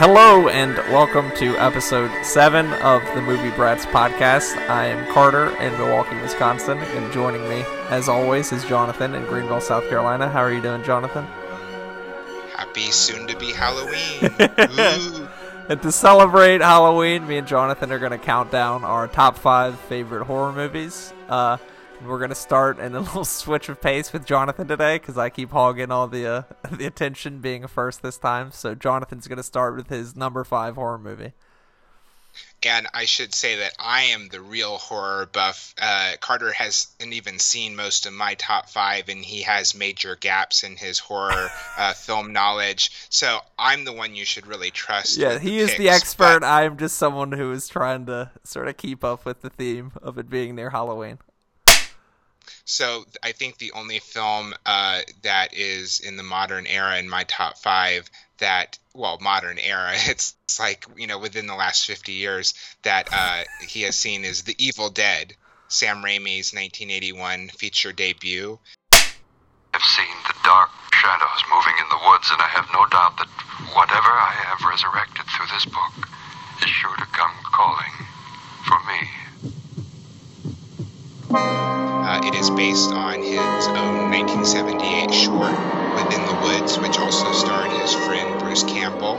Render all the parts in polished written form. Hello and welcome to episode 7 of the Movie Brats podcast. I am Carter in Milwaukee, Wisconsin, and joining me, as always, is Jonathan in Greenville, South Carolina. How are you doing, Jonathan? Happy soon-to-be Halloween. Ooh. And to celebrate Halloween, me and Jonathan are going to count down our top 5 favorite horror movies. We're going to start in a little switch of pace with Jonathan today because I keep hogging all the attention being first this time. So Jonathan's going to start with his number 5 horror movie. And I should say that I am the real horror buff. Carter hasn't even seen most of my top 5, and he has major gaps in his horror film knowledge. So I'm the one you should really trust. Yeah, he is the expert. I'm just someone who is trying to sort of keep up with the theme of it being near Halloween. So I think the only film that is in the modern era in my top 5 that, well, modern era, it's like, you know, within the last 50 years that he has seen is The Evil Dead, Sam Raimi's 1981 feature debut. I've seen the dark shadows moving in the woods, and I have no doubt that whatever I have resurrected through this book is sure to come calling for me. It is based on his own 1978 short, Within the Woods, which also starred his friend Bruce Campbell.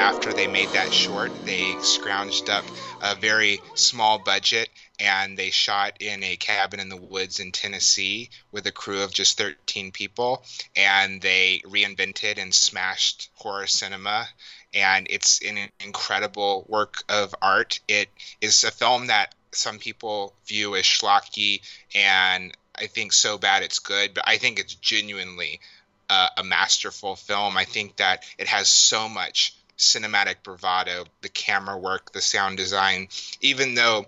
After they made that short, they scrounged up a very small budget, and they shot in a cabin in the woods in Tennessee with a crew of just 13 people, and they reinvented and smashed horror cinema. And it's an incredible work of art. It is a film that some people view as schlocky, and I think so bad it's good, but I think it's genuinely a masterful film. I think that it has so much cinematic bravado, the camera work, the sound design, even though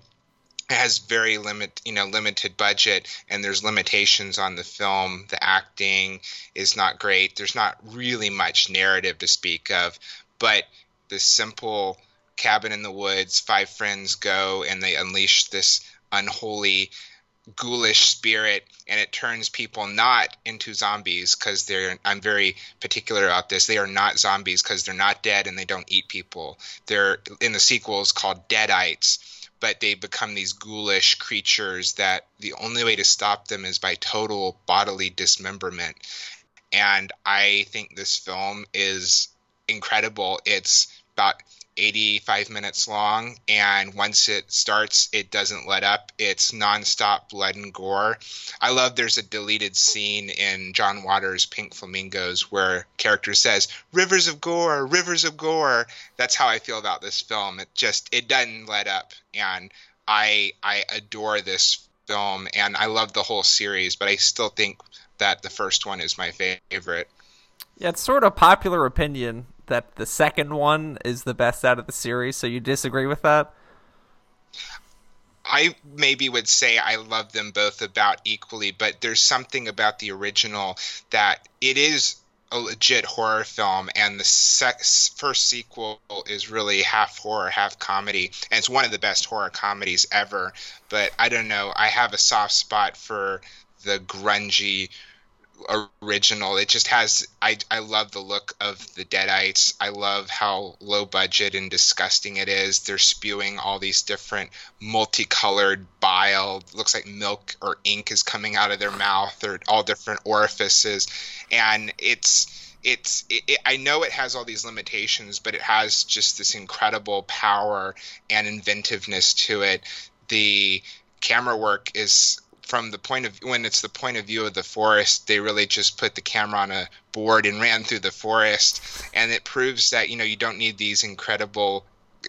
it has very limited budget and there's limitations on the film. The acting is not great. There's not really much narrative to speak of, but the simple cabin in the woods, 5 friends go and they unleash this unholy, ghoulish spirit, and it turns people not into zombies because I'm very particular about this. They are not zombies because they're not dead and they don't eat people. They're in the sequels called Deadites, but they become these ghoulish creatures that the only way to stop them is by total bodily dismemberment. And I think this film is incredible. It's about 85 minutes long, and once it starts, it doesn't let up. It's nonstop blood and gore. I love there's a deleted scene in John Waters' Pink Flamingos where character says, "Rivers of gore, rivers of gore." That's how I feel about this film. It doesn't let up, and I adore this film, and I love the whole series, but I still think that the first one is my favorite. Yeah, it's sort of popular opinion that the second one is the best out of the series, so you disagree with that? I maybe would say I love them both about equally, but there's something about the original that it is a legit horror film, and the first sequel is really half horror, half comedy, and it's one of the best horror comedies ever, but I don't know. I have a soft spot for the grungy original. It just has I love the look of the Deadites. I love how low budget and disgusting it is. They're spewing all these different multicolored bile. Looks like milk or ink is coming out of their mouth, or all different orifices. And I know it has all these limitations, but it has just this incredible power and inventiveness to it. The camera work is the point of view of the forest, they really just put the camera on a board and ran through the forest, and it proves that, you know, you don't need these incredible,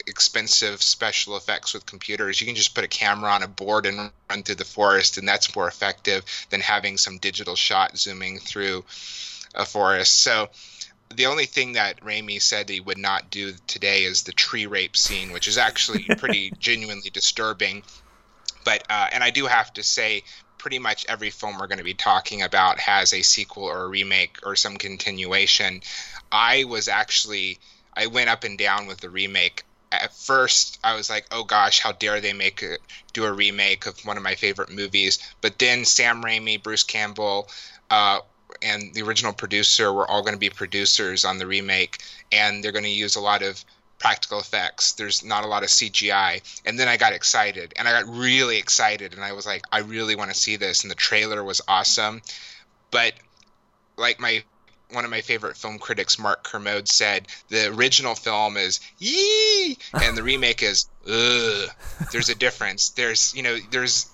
expensive special effects with computers. You can just put a camera on a board and run through the forest, and that's more effective than having some digital shot zooming through a forest. So the only thing that Raimi said he would not do today is the tree rape scene, which is actually pretty genuinely disturbing. But and I do have to say, pretty much every film we're going to be talking about has a sequel or a remake or some continuation. I went up and down with the remake. At first, I was like, oh gosh, how dare they do a remake of one of my favorite movies. But then Sam Raimi, Bruce Campbell, and the original producer were all going to be producers on the remake, and they're going to use a lot of practical effects. There's not a lot of CGI. And then I got excited, and I got really excited, and I was like, I really want to see this. And the trailer was awesome. But like one of my favorite film critics, Mark Kermode, said, the original film is yee, and the remake is ugh. There's a difference. There's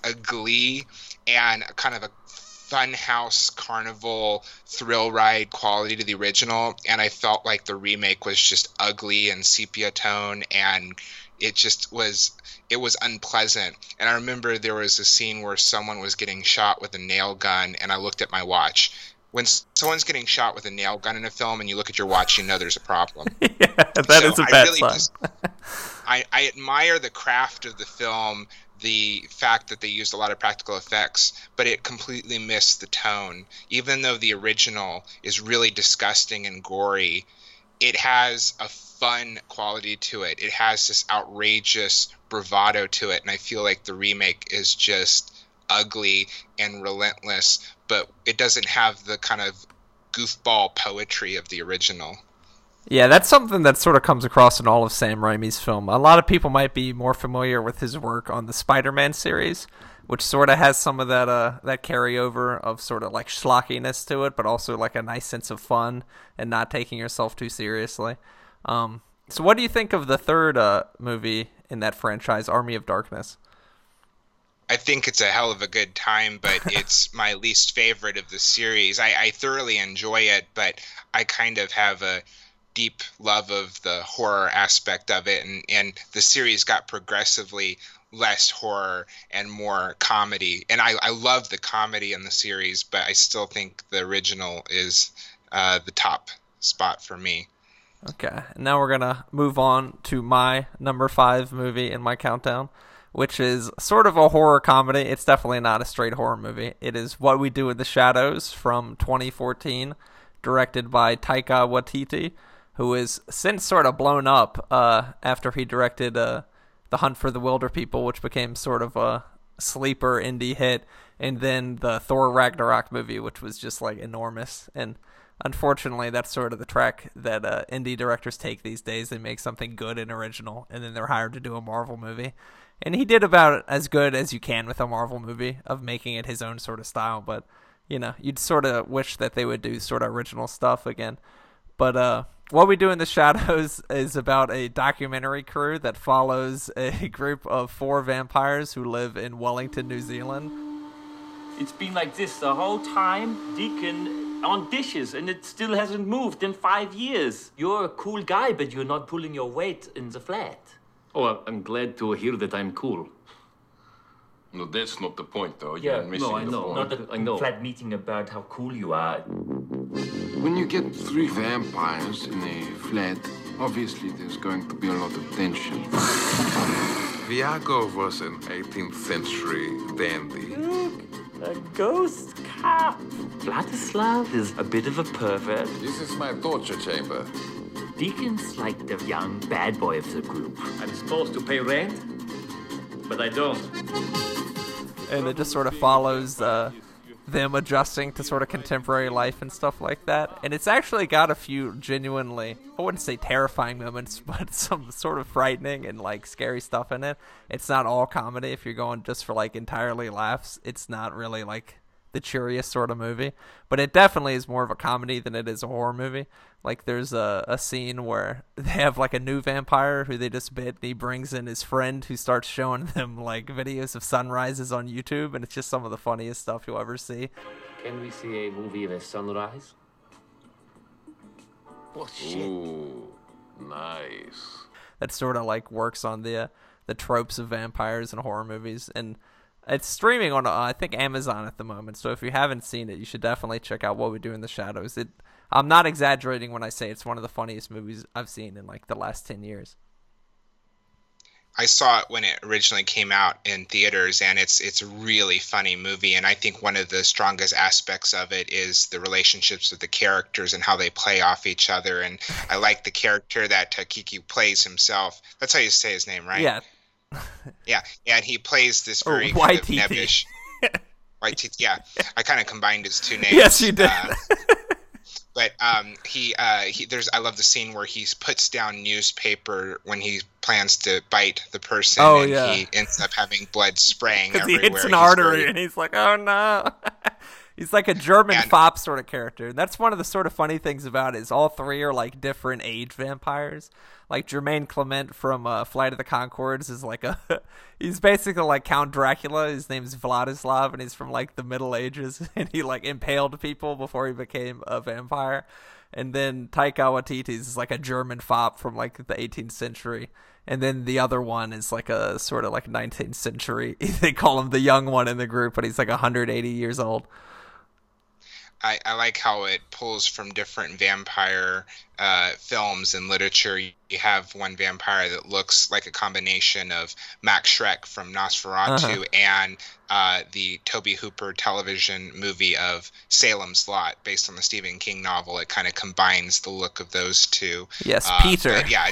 a glee and kind of a funhouse carnival thrill ride quality to the original, and I felt like the remake was just ugly and sepia tone, and it was unpleasant. And I remember there was a scene where someone was getting shot with a nail gun, and I looked at my watch. When someone's getting shot with a nail gun in a film and you look at your watch, you know there's a problem. That is a bad sign. I admire the craft of the film, the fact that they used a lot of practical effects, but it completely missed the tone. Even though the original is really disgusting and gory, it has a fun quality to it. It has this outrageous bravado to it, and I feel like the remake is just ugly and relentless, but it doesn't have the kind of goofball poetry of the original. Yeah, that's something that sort of comes across in all of Sam Raimi's film. A lot of people might be more familiar with his work on the Spider-Man series, which sort of has some of that carryover of sort of like schlockiness to it, but also like a nice sense of fun and not taking yourself too seriously. So what do you think of the third movie in that franchise, Army of Darkness? I think it's a hell of a good time, but it's my least favorite of the series. I thoroughly enjoy it, but I kind of have a deep love of the horror aspect of it, and the series got progressively less horror and more comedy. And I love the comedy in the series, but I still think the original is the top spot for me. Okay, now we're going to move on to my number 5 movie in my countdown, which is sort of a horror comedy. It's definitely not a straight horror movie. It is What We Do in the Shadows from 2014, directed by Taika Waititi, who is since sort of blown up after he directed The Hunt for the Wilderpeople, which became sort of a sleeper indie hit, and then the Thor Ragnarok movie, which was just like enormous. And unfortunately, that's sort of the track that indie directors take these days. They make something good and original, and then they're hired to do a Marvel movie. And he did about as good as you can with a Marvel movie of making it his own sort of style. But, you know, you'd sort of wish that they would do sort of original stuff again. But What We Do in the Shadows is about a documentary crew that follows a group of 4 vampires who live in Wellington, New Zealand. It's been like this the whole time. Deacon on dishes, and it still hasn't moved in 5 years. You're a cool guy, but you're not pulling your weight in the flat. Oh, I'm glad to hear that I'm cool. No, that's not the point, though. You're missing the point. Not a flat meeting about how cool you are. When you get 3 vampires in a flat, obviously there's going to be a lot of tension. Viago was an 18th century dandy. Look, a ghost cop. Vladislav is a bit of a pervert. This is my torture chamber. Deacon's like the young bad boy of the group. I'm supposed to pay rent, but I don't. And it just sort of follows them adjusting to sort of contemporary life and stuff like that. And it's actually got a few genuinely, I wouldn't say terrifying moments, but some sort of frightening and like scary stuff in it. It's not all comedy. If you're going just for like entirely laughs, it's not really like the cheeriest sort of movie, but it definitely is more of a comedy than it is a horror movie. Like there's a scene where they have like a new vampire who they just bit, and he brings in his friend who starts showing them like videos of sunrises on YouTube, and it's just some of the funniest stuff you'll ever see. Can we see a movie of a sunrise? Oh shit! Ooh, nice. That sort of like works on the tropes of vampires and horror movies. And it's streaming on, I think, Amazon at the moment. So if you haven't seen it, you should definitely check out What We Do in the Shadows. I'm not exaggerating when I say it's one of the funniest movies I've seen in, like, the last 10 years. I saw it when it originally came out in theaters, and it's a really funny movie. And I think one of the strongest aspects of it is the relationships of the characters and how they play off each other. And I like the character that Takiki plays himself. That's how you say his name, right? Yeah. Yeah, and he plays this very kind of nebbish. Waititi, yeah. I kind of combined his two names. Yes, you did. But I love the scene where he puts down newspaper when he plans to bite the person. Oh, and he ends up having blood spraying everywhere. He hits an artery and he's like, oh no. He's like a German fop sort of character. And that's one of the sort of funny things about it is all three are like different age vampires. Like Jermaine Clement from Flight of the Conchords is like a – he's basically like Count Dracula. His name's Vladislav and he's from like the Middle Ages and he like impaled people before he became a vampire. And then Taika Waititi is like a German fop from like the 18th century. And then the other one is like a sort of like 19th century – they call him the young one in the group, but he's like 180 years old. I like how it pulls from different vampire films and literature. You have one vampire that looks like a combination of Max Schreck from Nosferatu and the Tobe Hooper television movie of Salem's Lot, based on the Stephen King novel. It kind of combines the look of those two. Yes, Peter. Yeah,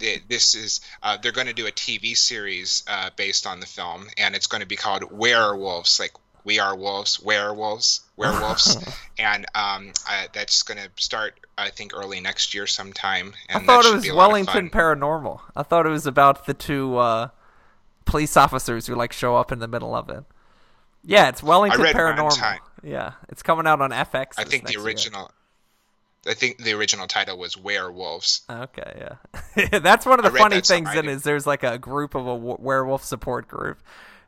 they're going to do a TV series based on the film, and it's going to be called Werewolves, like We Are Wolves, Werewolves, and that's going to start, I think, early next year sometime. And I thought it was Wellington Paranormal. I thought it was about the two police officers who, like, show up in the middle of it. Yeah, it's Wellington Paranormal. Yeah, it's coming out on FX. I think the original... Year. I think the original title was Werewolves. Okay, yeah. That's one of the funny things is there's, like, a group of a werewolf support group.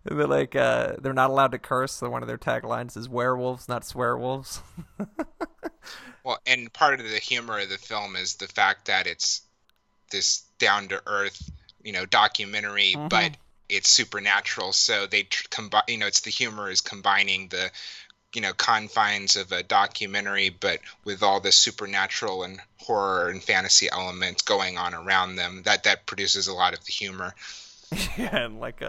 They're like, they're not allowed to curse, so one of their taglines is werewolves, not swearwolves. Well, and part of the humor of the film is the fact that it's this down-to-earth, documentary, but it's supernatural. So they combine, it's the humor is combining the, confines of a documentary, but with all the supernatural and horror and fantasy elements going on around them. That produces a lot of the humor. Yeah, and like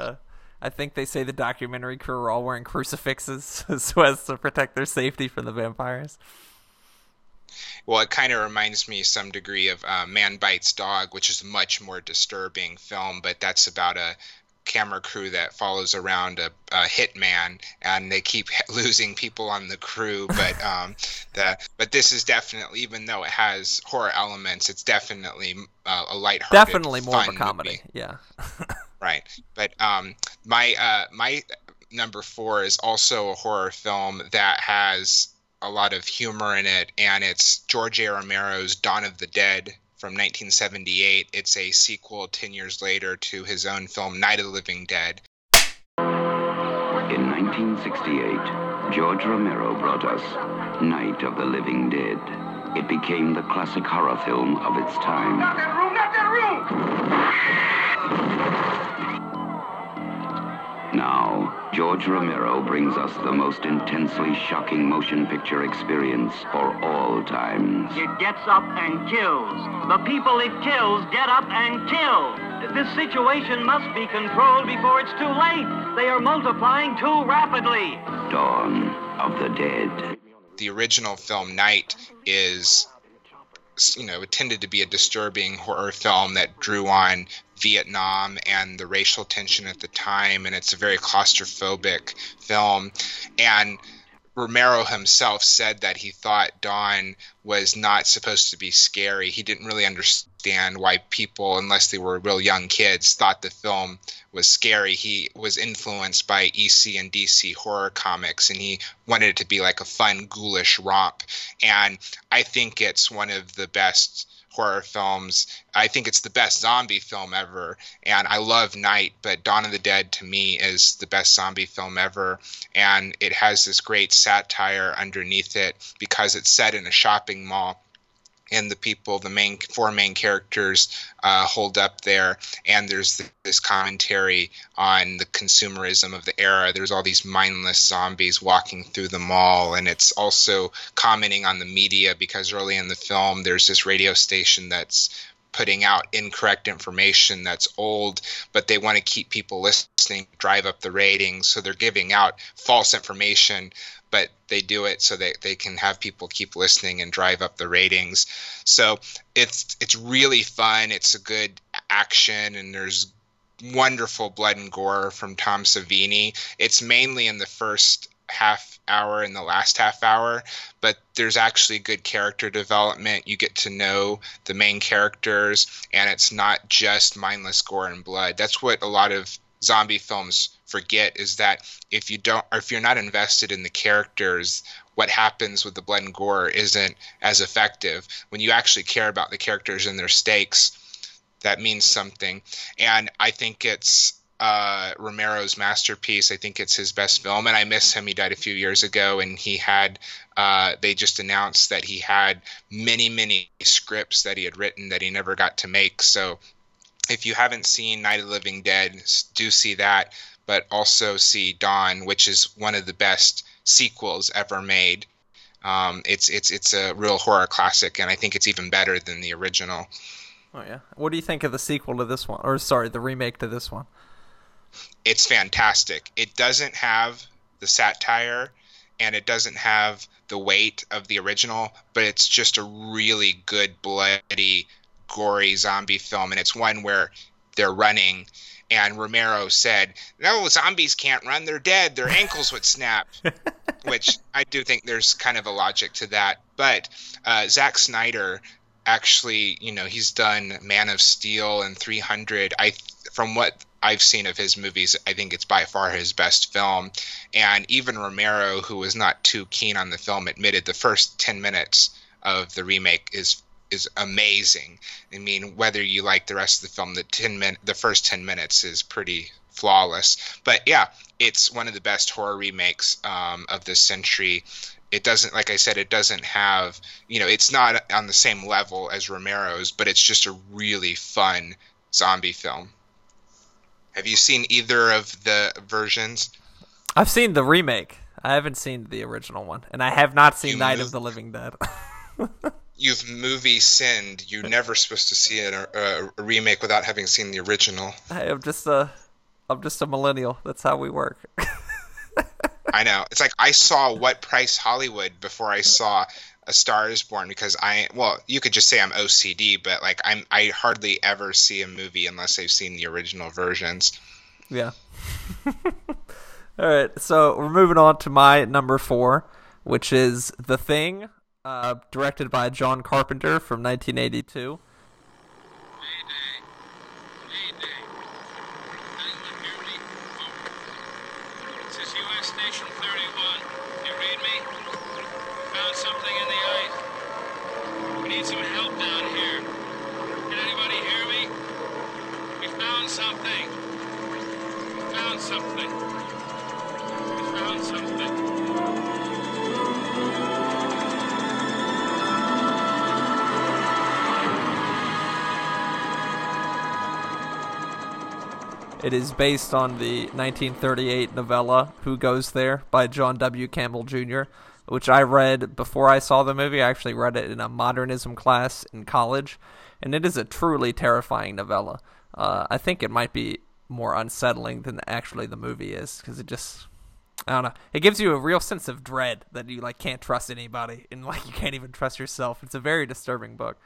I think they say the documentary crew are all wearing crucifixes so as to protect their safety from the vampires. Well, it kind of reminds me some degree of Man Bites Dog, which is a much more disturbing film, but that's about a camera crew that follows around a hitman, and they keep losing people on the crew. But but this is definitely, even though it has horror elements, it's definitely a lighthearted, definitely more of a comedy. Movie. Yeah. Right. But my number 4 is also a horror film that has a lot of humor in it, and it's George A. Romero's Dawn of the Dead from 1978. It's a sequel 10 years later to his own film Night of the Living Dead. In 1968, George Romero brought us Night of the Living Dead. It became the classic horror film of its time. Not that room! Not that room! Now, George Romero brings us the most intensely shocking motion picture experience for all times. It gets up and kills. The people it kills get up and kill. This situation must be controlled before it's too late. They are multiplying too rapidly. Dawn of the Dead. The original film, Night, is... it tended to be a disturbing horror film that drew on Vietnam and the racial tension at the time, and it's a very claustrophobic film. And Romero himself said that he thought Dawn was not supposed to be scary. He didn't really understand why people, unless they were real young kids, thought the film was scary. He was influenced by EC and DC horror comics, and he wanted it to be like a fun, ghoulish romp. And I think it's one of the best horror films. I think it's the best zombie film ever, and I love Night, but Dawn of the Dead to me is the best zombie film ever, and it has this great satire underneath it because it's set in a shopping mall, and the four main characters hold up there, and there's this commentary on the consumerism of the era. There's all these mindless zombies walking through the mall, and it's also commenting on the media because early in the film there's this radio station that's putting out incorrect information that's old, but they want to keep people listening, drive up the ratings, so they're giving out false information, but they do it so that they can have people keep listening and drive up the ratings. So it's really fun. It's a good action, and there's wonderful blood and gore from Tom Savini. It's mainly in the first half hour and the last half hour, but there's actually good character development. You get to know the main characters, and it's not just mindless gore and blood. That's what a lot of zombie films forget, is that if you don't, or if you're not invested in the characters, what happens with the blood and gore isn't as effective. When you actually care about the characters and their stakes, that means something. And I think it's Romero's masterpiece. I think it's his best film, and I miss him. He died a few years ago, and he had they just announced that he had many scripts that he had written that he never got to make. So if you haven't seen Night of the Living Dead, do see that, but also see Dawn, which is one of the best sequels ever made. It's a real horror classic, and I think it's even better than the original. Oh yeah, what do you think of the sequel to this one? Or sorry, the remake to this one? It's fantastic. It doesn't have the satire, and it doesn't have the weight of the original, but it's just a really good, bloody, gory zombie film, and it's one where they're running, and Romero said, no, zombies can't run, they're dead, their ankles would snap, which I do think there's kind of a logic to that. But Zack Snyder actually, you know, he's done Man of Steel and 300. From what I've seen of his movies, I think it's by far his best film. And even Romero, who was not too keen on the film, admitted the first 10 minutes of the remake is amazing. I mean, whether you like the rest of the film, the first 10 minutes is pretty flawless. But yeah, it's one of the best horror remakes of this century. It doesn't, like I said, it doesn't have, you know, it's not on the same level as Romero's, but it's just a really fun zombie film. Have you seen either of the versions? I've seen the remake. I haven't seen the original one, and I have not seen Night of the Living Dead. You've movie sinned. You're never supposed to see a remake without having seen the original. Hey, I'm just a millennial. That's how we work. I know. It's like I saw What Price Hollywood before I saw A Star Is Born, because you could just say I'm OCD, but like I hardly ever see a movie unless I've seen the original versions. Yeah. All right, so we're moving on to my number 4, which is The Thing, directed by John Carpenter from 1982. It is based on the 1938 novella Who Goes There by John W. Campbell Jr., which I read before I saw the movie. I actually read it in a modernism class in college, and it is a truly terrifying novella. I think it might be more unsettling than actually the movie is, because it just, I don't know, it gives you a real sense of dread that you like can't trust anybody, and like you can't even trust yourself. It's a very disturbing book.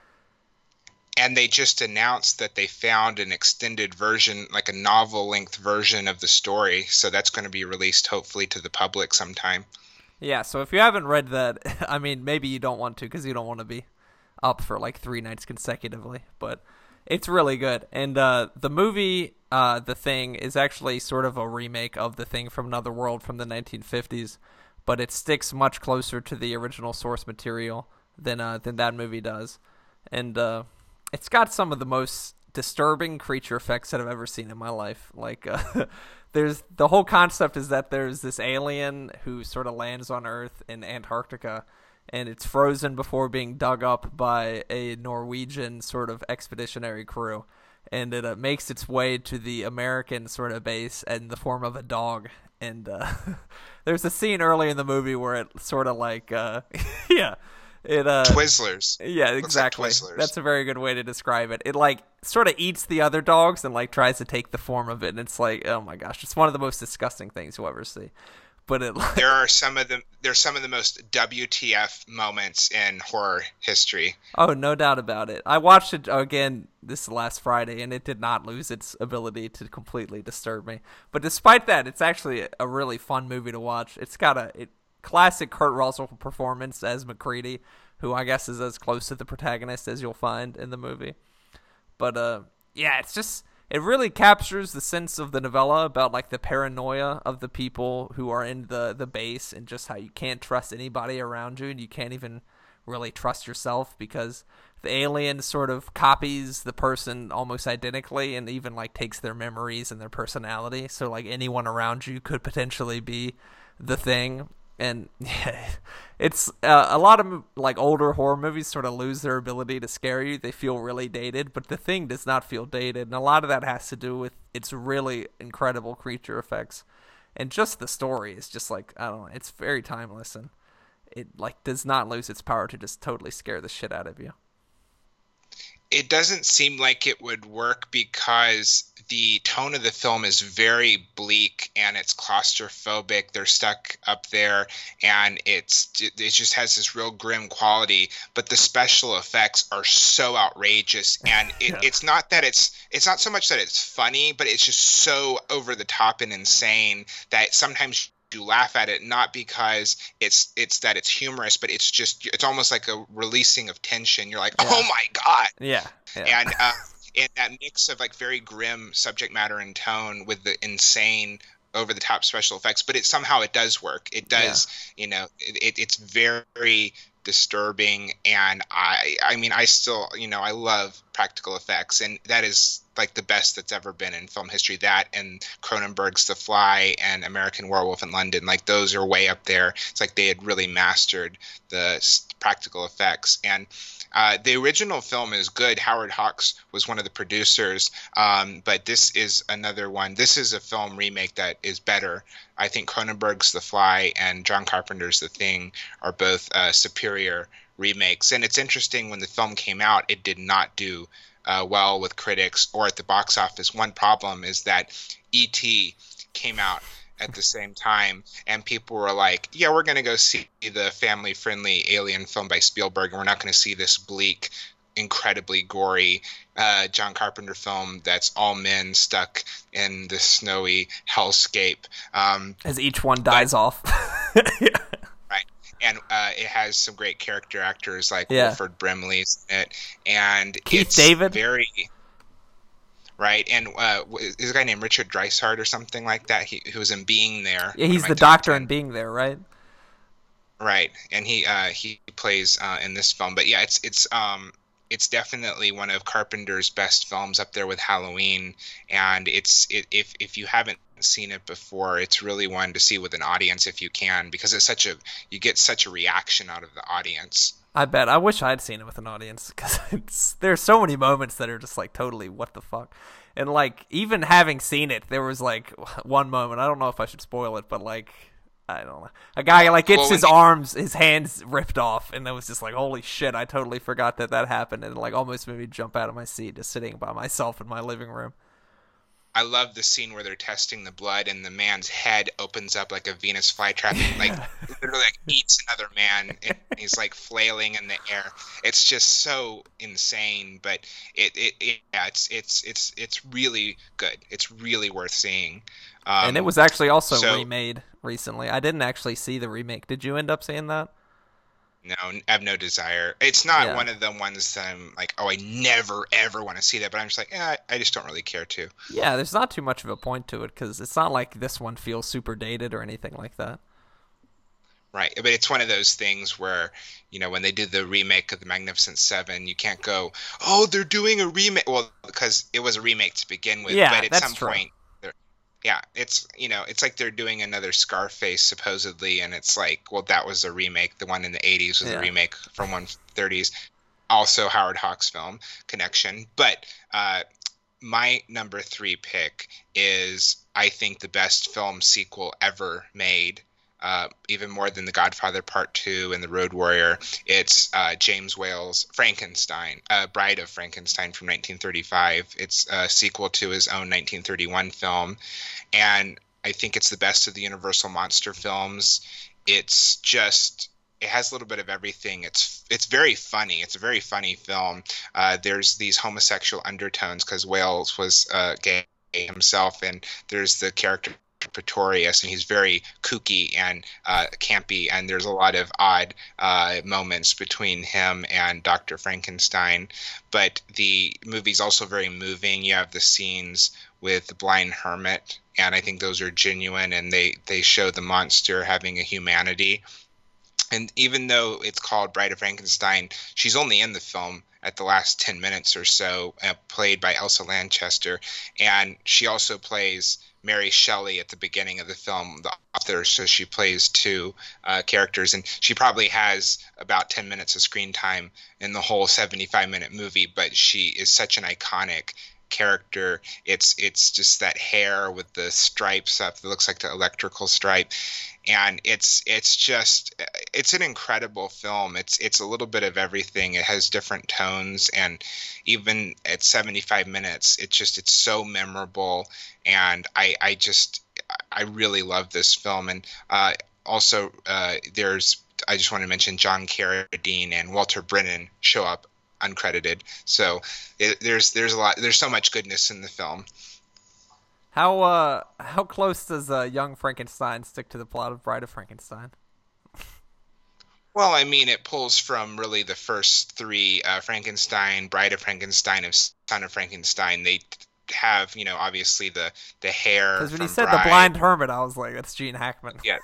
And they just announced that they found an extended version, like a novel-length version of the story. So that's going to be released, hopefully, to the public sometime. Yeah, so if you haven't read that, I mean, maybe you don't want to, because you don't want to be up for like 3 nights consecutively. But it's really good. And the movie, The Thing, is actually sort of a remake of The Thing from Another World from the 1950s. But it sticks much closer to the original source material than that movie does. And it's got some of the most disturbing creature effects that I've ever seen in my life. Like, there's the whole concept is that there's this alien who sort of lands on Earth in Antarctica, and it's frozen before being dug up by a Norwegian sort of expeditionary crew. And it makes its way to the American sort of base in the form of a dog. And there's a scene early in the movie where it sort of like, yeah. It Twizzlers. Yeah, exactly. Looks like Twizzlers. That's a very good way to describe it. It like sort of eats the other dogs and like tries to take the form of it, and it's like, oh my gosh, it's one of the most disgusting things you'll ever see. But it, like, there's some of the most WTF moments in horror history. Oh, no doubt about it. I watched it again this last Friday, and it did not lose its ability to completely disturb me. But despite that, it's actually a really fun movie to watch. It's got a classic Kurt Russell performance as McCready, who I guess is as close to the protagonist as you'll find in the movie. But yeah, it's just... It really captures the sense of the novella about, like, the paranoia of the people who are in the base, and just how you can't trust anybody around you, and you can't even really trust yourself, because the alien sort of copies the person almost identically, and even, like, takes their memories and their personality. So, like, anyone around you could potentially be the thing. And yeah, it's a lot of, like, older horror movies sort of lose their ability to scare you. They feel really dated, but The Thing does not feel dated. And a lot of that has to do with its really incredible creature effects. And just the story is just, like, I don't know, it's very timeless. And it, like, does not lose its power to just totally scare the shit out of you. It doesn't seem like it would work because the tone of the film is very bleak and it's claustrophobic. They're stuck up there, and it just has this real grim quality. But the special effects are so outrageous, and it's not that it's not so much that it's funny, but it's just so over the top and insane that sometimes you laugh at it, not because it's that it's humorous, but it's just, it's almost like a releasing of tension. You're like, oh my God. Yeah. And and that mix of, like, very grim subject matter and tone with the insane over the top special effects, but it somehow it does work. It does, you know, it's very disturbing. And I mean, I still, you know, I love practical effects, and that is, like, the best that's ever been in film history. That and Cronenberg's The Fly and American Werewolf in London, like, those are way up there. It's like they had really mastered the practical effects. And the original film is good. Howard Hawks was one of the producers, but this is another one. This is a film remake that is better. I think Cronenberg's The Fly and John Carpenter's The Thing are both superior remakes. And it's interesting, when the film came out, it did not do well with critics or at the box office. One problem is that E.T. came out at the same time, and people were like, yeah, we're going to go see the family-friendly alien film by Spielberg, and we're not going to see this bleak, incredibly gory John Carpenter film that's all men stuck in the snowy hellscape. As each one dies off. Yeah. And it has some great character actors, like Wilford Brimley's in it, and Keith it's David. Very right. And there's a guy named Richard Dreyfuss or something like that. Who was in Being There. Yeah, he's the doctor in Being There, right? Right, and he plays in this film. But yeah, it's definitely one of Carpenter's best films, up there with Halloween. And if you haven't seen it before, it's really one to see with an audience if you can, because it's such a, you get such a reaction out of the audience. I bet. I wish I'd seen it with an audience, because there's so many moments that are just like totally what the fuck. And like, even having seen it, there was like one moment, I don't know if I should spoil it, but like, I don't know, a guy like gets his hands ripped off, and it was just like, holy shit, I totally forgot that happened, and like almost made me jump out of my seat just sitting by myself in my living room. I love the scene where they're testing the blood and the man's head opens up like a Venus flytrap and like literally like eats another man, and he's like flailing in the air. It's just so insane, but it's really good. It's really worth seeing. And it was actually also remade recently. I didn't actually see the remake. Did you end up seeing that? No, I have no desire. It's not one of the ones that I'm like, oh, I never, ever want to see that. But I'm just like, I just don't really care to. Yeah, there's not too much of a point to it, because it's not like this one feels super dated or anything like that. Right, but it's one of those things where, you know, when they did the remake of The Magnificent Seven, you can't go, oh, they're doing a remake. Well, because it was a remake to begin with, but at some point... Yeah, it's, you know, it's like they're doing another Scarface supposedly, and it's like, well, that was a remake. The one in the 80s was a remake from one 30s, also Howard Hawks film connection. But my number 3 pick is, I think, the best film sequel ever made, even more than The Godfather Part 2 and The Road Warrior. It's James Whale's Frankenstein, Bride of Frankenstein from 1935. It's a sequel to his own 1931 film. And I think it's the best of the Universal monster films. It's just, it has a little bit of everything. It's very funny. It's a very funny film. There's these homosexual undertones because Wales was gay himself, and there's the character Pretorius, and he's very kooky and campy, and there's a lot of odd moments between him and Dr. Frankenstein. But the movie's also very moving. You have the scenes with the blind hermit, and I think those are genuine, and they show the monster having a humanity. And even though it's called Bride of Frankenstein, she's only in the film at the last 10 minutes or so, played by Elsa Lanchester, and she also plays Mary Shelley at the beginning of the film, the author, so she plays two characters, and she probably has about 10 minutes of screen time in the whole 75-minute movie, but she is such an iconic character. It's just that hair with the stripes up that looks like the electrical stripe, and it's an incredible film. It's a little bit of everything. It has different tones, and even at 75 minutes, it's so memorable. And I really love this film. And I just want to mention John Carradine and Walter Brennan show up uncredited. So there's so much goodness in the film. How close does Young Frankenstein stick to the plot of Bride of Frankenstein? Well, I mean, it pulls from really the first three, Frankenstein, Bride of Frankenstein, and Son of Frankenstein. They have, obviously the hair. Because when you said Bride, the blind hermit, I was like, that's Gene Hackman. Yeah,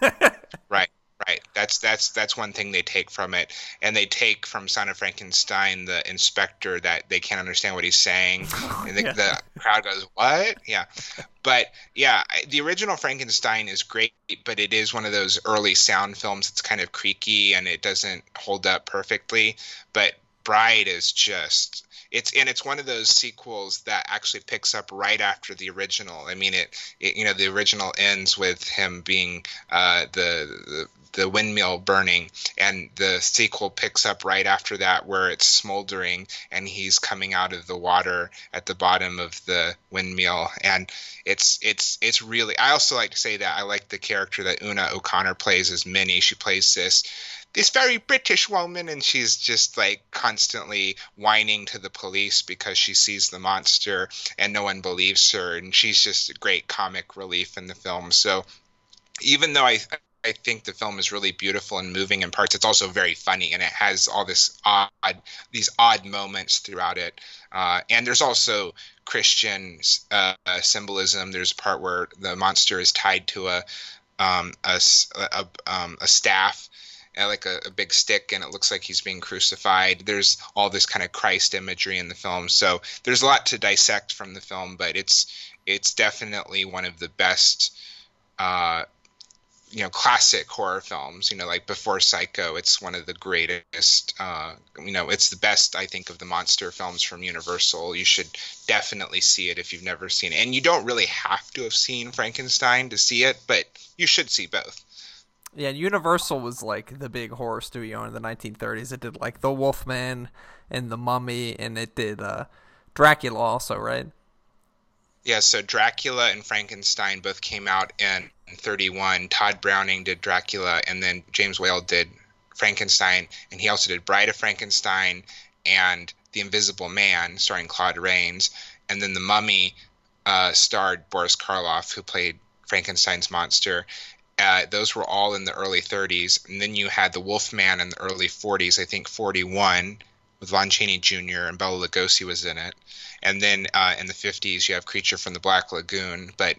right. Right. That's one thing they take from it. And they take from Son of Frankenstein the inspector that they can't understand what he's saying. And the crowd goes, what? Yeah. But yeah, the original Frankenstein is great, but it is one of those early sound films that's kind of creaky and it doesn't hold up perfectly. But Bride is just it's one of those sequels that actually picks up right after the original. I mean, it the original ends with him being the windmill burning, and the sequel picks up right after that where it's smoldering and he's coming out of the water at the bottom of the windmill. And it's really, I also like to say that I like the character that Una O'Connor plays as Minnie. She plays this very British woman, and she's just like constantly whining to the police because she sees the monster and no one believes her. And she's just a great comic relief in the film. So even though I think the film is really beautiful and moving in parts, it's also very funny, and it has all these odd moments throughout it. And there's also Christian symbolism. There's a part where the monster is tied to a staff, like a big stick, and it looks like he's being crucified. There's all this kind of Christ imagery in the film. So there's a lot to dissect from the film, but it's definitely one of the best, classic horror films, like before Psycho. It's one of the greatest, it's the best, I think, of the monster films from Universal. You should definitely see it if you've never seen it. And you don't really have to have seen Frankenstein to see it, but you should see both. Yeah, and Universal was like the big horror studio in the 1930s. It did like The Wolfman and The Mummy, and it did Dracula also, right? Yeah, so Dracula and Frankenstein both came out in 1931. Todd Browning did Dracula, and then James Whale did Frankenstein, and he also did Bride of Frankenstein and The Invisible Man, starring Claude Rains, and then The Mummy starred Boris Karloff, who played Frankenstein's monster. Those were all in the early 30s. And then you had The Wolfman in the early 40s, I think 41, with Lon Chaney Jr. and Bela Lugosi was in it. And then in the 50s, you have Creature from the Black Lagoon. But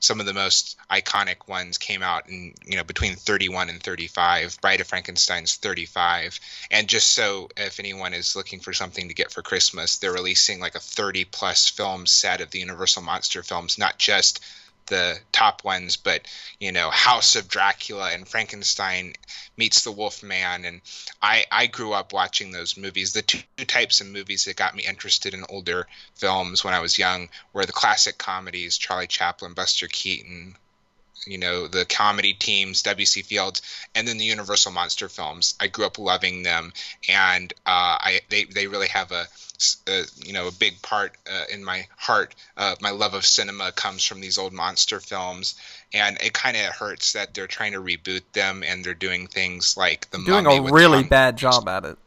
some of the most iconic ones came out in between 31 and 35. Bride of Frankenstein's 35. And just so if anyone is looking for something to get for Christmas, they're releasing like a 30-plus film set of the Universal Monster films, not just the top ones, but House of Dracula and Frankenstein meets the Wolfman. And I grew up watching those movies. The two types of movies that got me interested in older films when I was young were the classic comedies, Charlie Chaplin, Buster Keaton, you know, the comedy teams, W.C. Fields, and then the Universal monster films. I grew up loving them, and they really have a big part in my heart. My love of cinema comes from these old monster films, and it kind of hurts that they're trying to reboot them, and they're doing things like The Mummy. Doing a really bad job at it.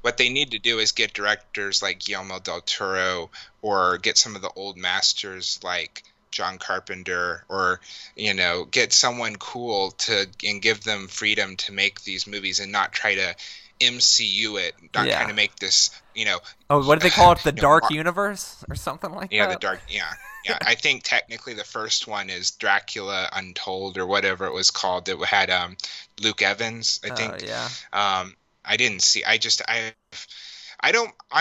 What they need to do is get directors like Guillermo del Toro, or get some of the old masters like John Carpenter, or, you know, get someone cool and give them freedom to make these movies and not try to MCU it, trying to make this, you know. Oh, what do they call it? The Dark Universe or something like that? Yeah, the Dark, yeah. I think technically the first one is Dracula Untold or whatever it was called. It had Luke Evans, I think. Yeah. I didn't see. I'm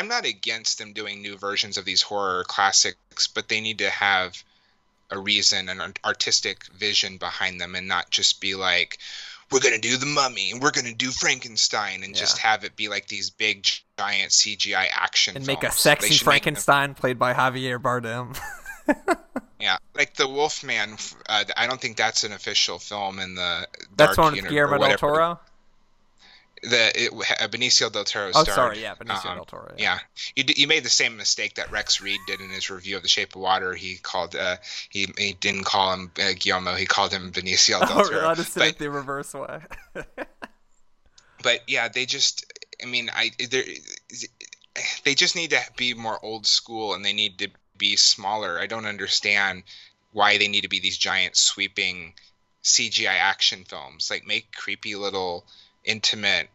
not against them doing new versions of these horror classics, but they need to have a reason and an artistic vision behind them, and not just be like, we're going to do The Mummy and we're going to do Frankenstein, and just have it be like these big giant CGI action and films. Make a sexy Frankenstein played by Javier Bardem. Yeah, like The Wolfman. I don't think that's an official film in the Dark Universe. That's one with Guillermo del Toro? Benicio del Toro starred. Oh, sorry, yeah, Benicio del Toro. Yeah. You made the same mistake that Rex Reed did in his review of The Shape of Water. He called he didn't call him Guillermo. He called him Benicio del Toro. Oh, I just did it the reverse way. But yeah, they just need to be more old school, and they need to be smaller. I don't understand why they need to be these giant sweeping CGI action films. Like, make creepy little intimate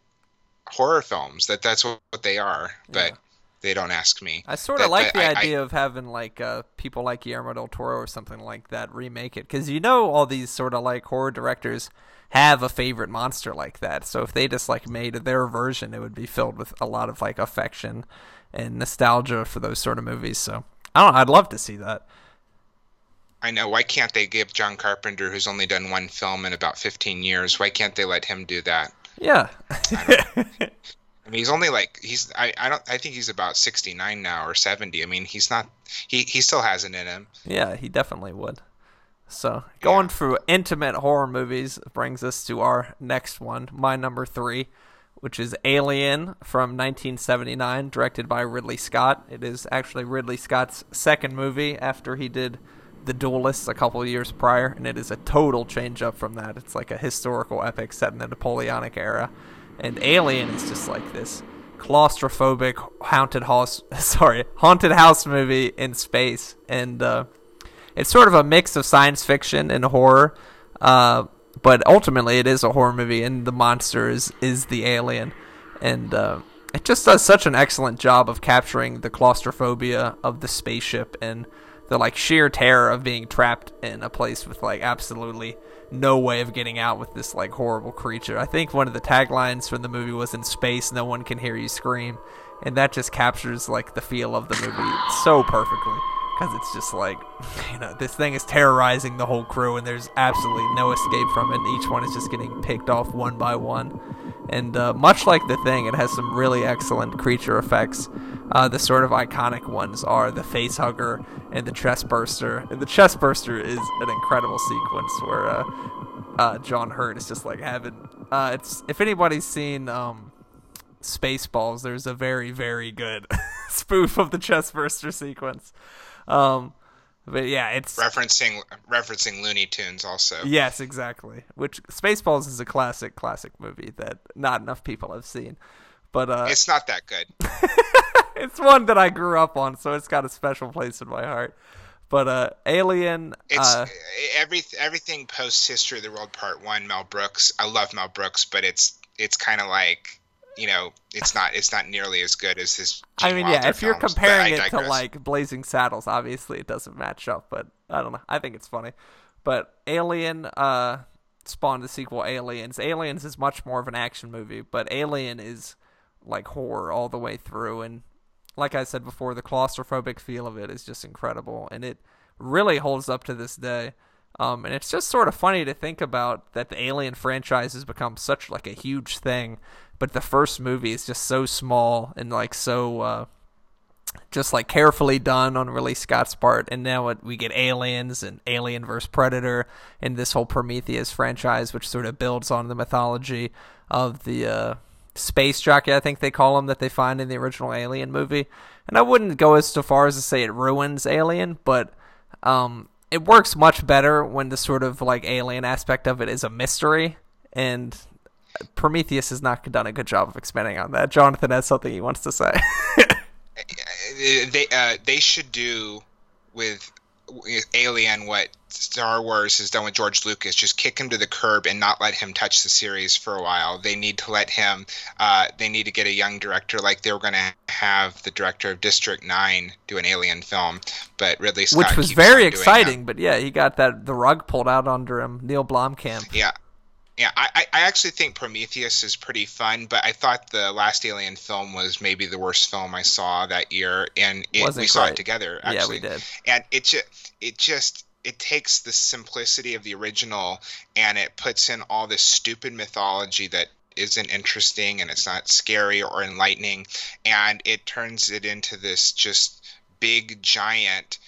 horror films. That's what they are, but they don't ask me. I sort of like the idea of having like people like Guillermo del Toro or something like that remake it, because you know all these sort of like horror directors have a favorite monster like that. So if they just like made their version, it would be filled with a lot of like affection and nostalgia for those sort of movies. So I don't know, I'd love to see that. I know. Why can't they give John Carpenter, who's only done one film in about 15 years, why can't they let him do that? Yeah. I mean, I think he's about 69 now or 70. I mean, he's not. He still has it in him. Yeah, he definitely would. So going through intimate horror movies brings us to our next one, my number 3, which is Alien from 1979, directed by Ridley Scott. It is actually Ridley Scott's second movie after he did The Duelists a couple of years prior, and it is a total change up from that. It's like a historical epic set in the Napoleonic era, and Alien is just like this claustrophobic haunted house movie in space, and it's sort of a mix of science fiction and horror, but ultimately it is a horror movie, and the monster is the alien, and it just does such an excellent job of capturing the claustrophobia of the spaceship and the like sheer terror of being trapped in a place with like absolutely no way of getting out with this like horrible creature. I think one of the taglines from the movie was, "In space, no one can hear you scream," and that just captures like the feel of the movie so perfectly, because it's just like, you know, this thing is terrorizing the whole crew, and there's absolutely no escape from it, and each one is just getting picked off one by one. And much like The Thing, it has some really excellent creature effects. The sort of iconic ones are the face hugger and the chest burster. And the chest burster is an incredible sequence where John Hurt is just like having... if anybody's seen Spaceballs, there's a very, very good spoof of the chest burster sequence. But yeah, it's referencing Looney Tunes also. Yes, exactly. Which Spaceballs is a classic movie that not enough people have seen. But it's not that good. It's one that I grew up on, so it's got a special place in my heart. But Alien, it's everything post History of the World Part 1, Mel Brooks. I love Mel Brooks, but it's kind of like, you know, it's not nearly as good as his Gene Wilder if you're films, comparing it to like Blazing Saddles, obviously it doesn't match up, but I don't know, I think it's funny. But Alien spawned the sequel Aliens is much more of an action movie, but Alien is like horror all the way through, and like I said before, the claustrophobic feel of it is just incredible, and it really holds up to this day. And it's just sort of funny to think about that the Alien franchise has become such like a huge thing, but the first movie is just so small and like so just like carefully done on Ridley Scott's part, and now we get Aliens and Alien vs. Predator and this whole Prometheus franchise, which sort of builds on the mythology of the space jockey, I think they call him, that they find in the original Alien movie. And I wouldn't go as far as to say it ruins Alien, but it works much better when the sort of like Alien aspect of it is a mystery, and Prometheus has not done a good job of expanding on that. Jonathan has something he wants to say. They should do with Alien what Star Wars has done with George Lucas, just kick him to the curb and not let him touch the series for a while. They need to let him they need to get a young director, like they were going to have the director of District 9 do an Alien film, but Ridley Scott, which was very exciting, but yeah, he got the rug pulled out under him. Neil Blomkamp. Yeah, I actually think Prometheus is pretty fun, but I thought the last Alien film was maybe the worst film I saw that year, and we saw it together, actually. Yeah, we did. And it takes the simplicity of the original, and it puts in all this stupid mythology that isn't interesting, and it's not scary or enlightening, and it turns it into this just big, giant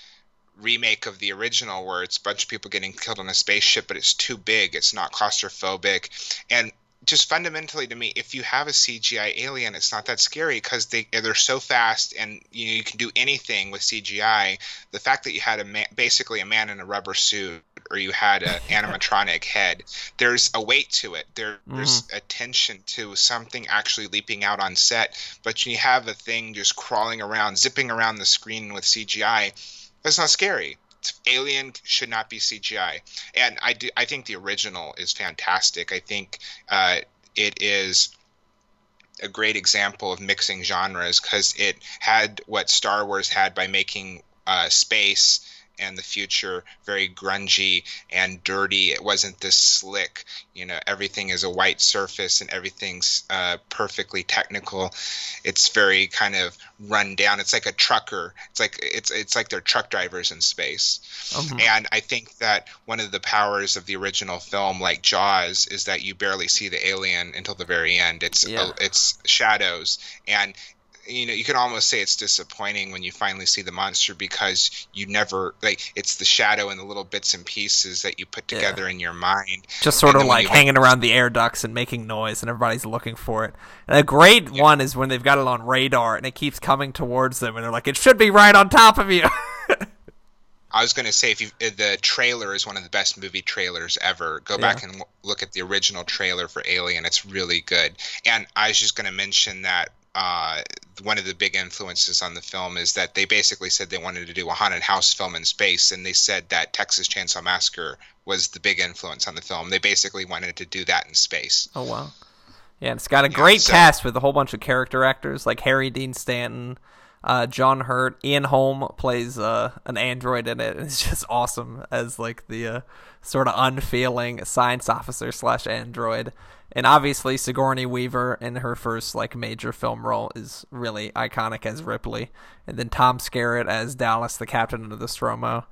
remake of the original, where it's a bunch of people getting killed on a spaceship, but it's too big, it's not claustrophobic, and just fundamentally to me, if you have a CGI Alien, it's not that scary because they're so fast, and you know, you can do anything with CGI. The fact that you had basically a man in a rubber suit, or you had an animatronic head, there's a weight to it. There's attention to something actually leaping out on set, but you have a thing just crawling around, zipping around the screen with CGI. That's not scary. Alien should not be CGI. And I think the original is fantastic. I think it is a great example of mixing genres, because it had what Star Wars had by making space and the future very grungy and dirty. It wasn't this slick, you know, everything is a white surface and everything's perfectly technical. It's very kind of run down. It's like a trucker. It's like they're truck drivers in space. Mm-hmm. And I think that one of the powers of the original film, like Jaws, is that you barely see the alien until the very end. It's shadows, and you know, you can almost say it's disappointing when you finally see the monster, because you never, like, it's the shadow and the little bits and pieces that you put together in your mind. Just sort of like hanging around the air ducts and making noise, and everybody's looking for it. And a great one is when they've got it on radar and it keeps coming towards them, and they're like, it should be right on top of you. I was going to say, the trailer is one of the best movie trailers ever. Go back and look at the original trailer for Alien. It's really good. And I was just going to mention that one of the big influences on the film is that they basically said they wanted to do a haunted house film in space, and they said that Texas Chainsaw Massacre was the big influence on the film. They basically wanted to do that in space. Oh, wow. Yeah, and it's got a great cast with a whole bunch of character actors, like Harry Dean Stanton, John Hurt. Ian Holm plays an android in it, and it's just awesome as like the sort of unfeeling science officer / android. And obviously Sigourney Weaver in her first like major film role is really iconic as Ripley. And then Tom Skerritt as Dallas, the captain of the Nostromo.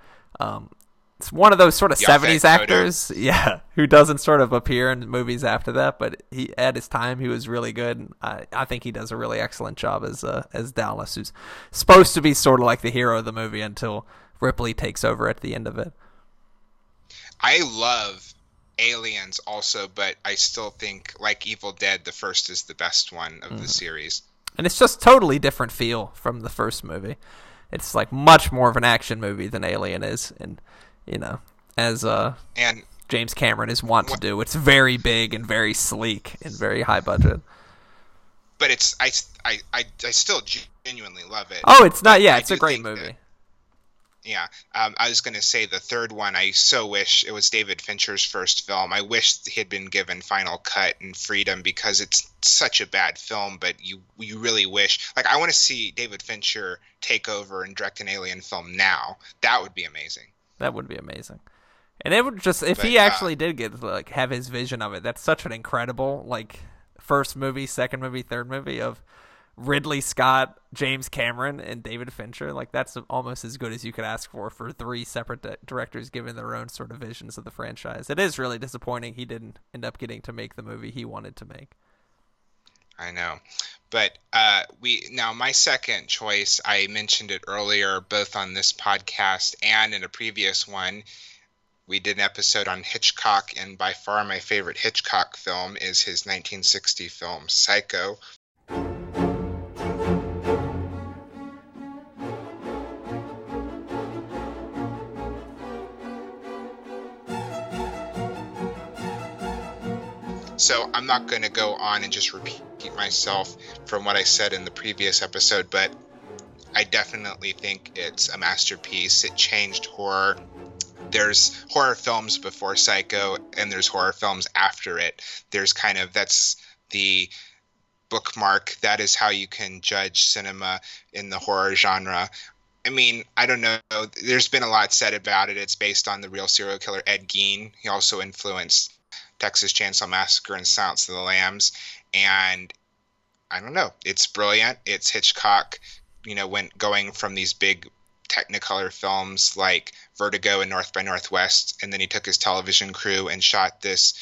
It's one of those sort of 70s actors who doesn't sort of appear in movies after that, but he, at his time, he was really good. I think he does a really excellent job as Dallas, who's supposed to be sort of like the hero of the movie until Ripley takes over at the end of it. I love Aliens also, but I still think, like Evil Dead, the first is the best one of the series. And it's just totally different feel from the first movie. It's like much more of an action movie than Alien is, and you know, as James Cameron is wont to do, it's very big and very sleek and very high budget. But it's I still genuinely love it. Oh, it's not. Yeah, it's a great movie. I was going to say the third one, I so wish it was David Fincher's first film. I wish he had been given Final Cut and freedom, because it's such a bad film, but you really wish, like, I want to see David Fincher take over and direct an Alien film now. That would be amazing. That would be amazing. And it would just, he actually did get, like, have his vision of it, that's such an incredible, like, first movie, second movie, third movie of Ridley Scott, James Cameron, and David Fincher. Like, that's almost as good as you could ask for three separate directors given their own sort of visions of the franchise. It is really disappointing he didn't end up getting to make the movie he wanted to make. I know. But my second choice, I mentioned it earlier, both on this podcast and in a previous one. We did an episode on Hitchcock, and by far my favorite Hitchcock film is his 1960 film Psycho. So I'm not going to go on and just repeat myself from what I said in the previous episode, but I definitely think it's a masterpiece. It changed horror. There's horror films before Psycho, and there's horror films after it. There's kind of, that's the bookmark. That is how you can judge cinema in the horror genre. I mean, I don't know. There's been a lot said about it. It's based on the real serial killer Ed Gein. He also influenced Texas Chainsaw Massacre and Silence of the Lambs, and I don't know, it's brilliant. It's Hitchcock, going from these big Technicolor films like Vertigo and North by Northwest, and then he took his television crew and shot this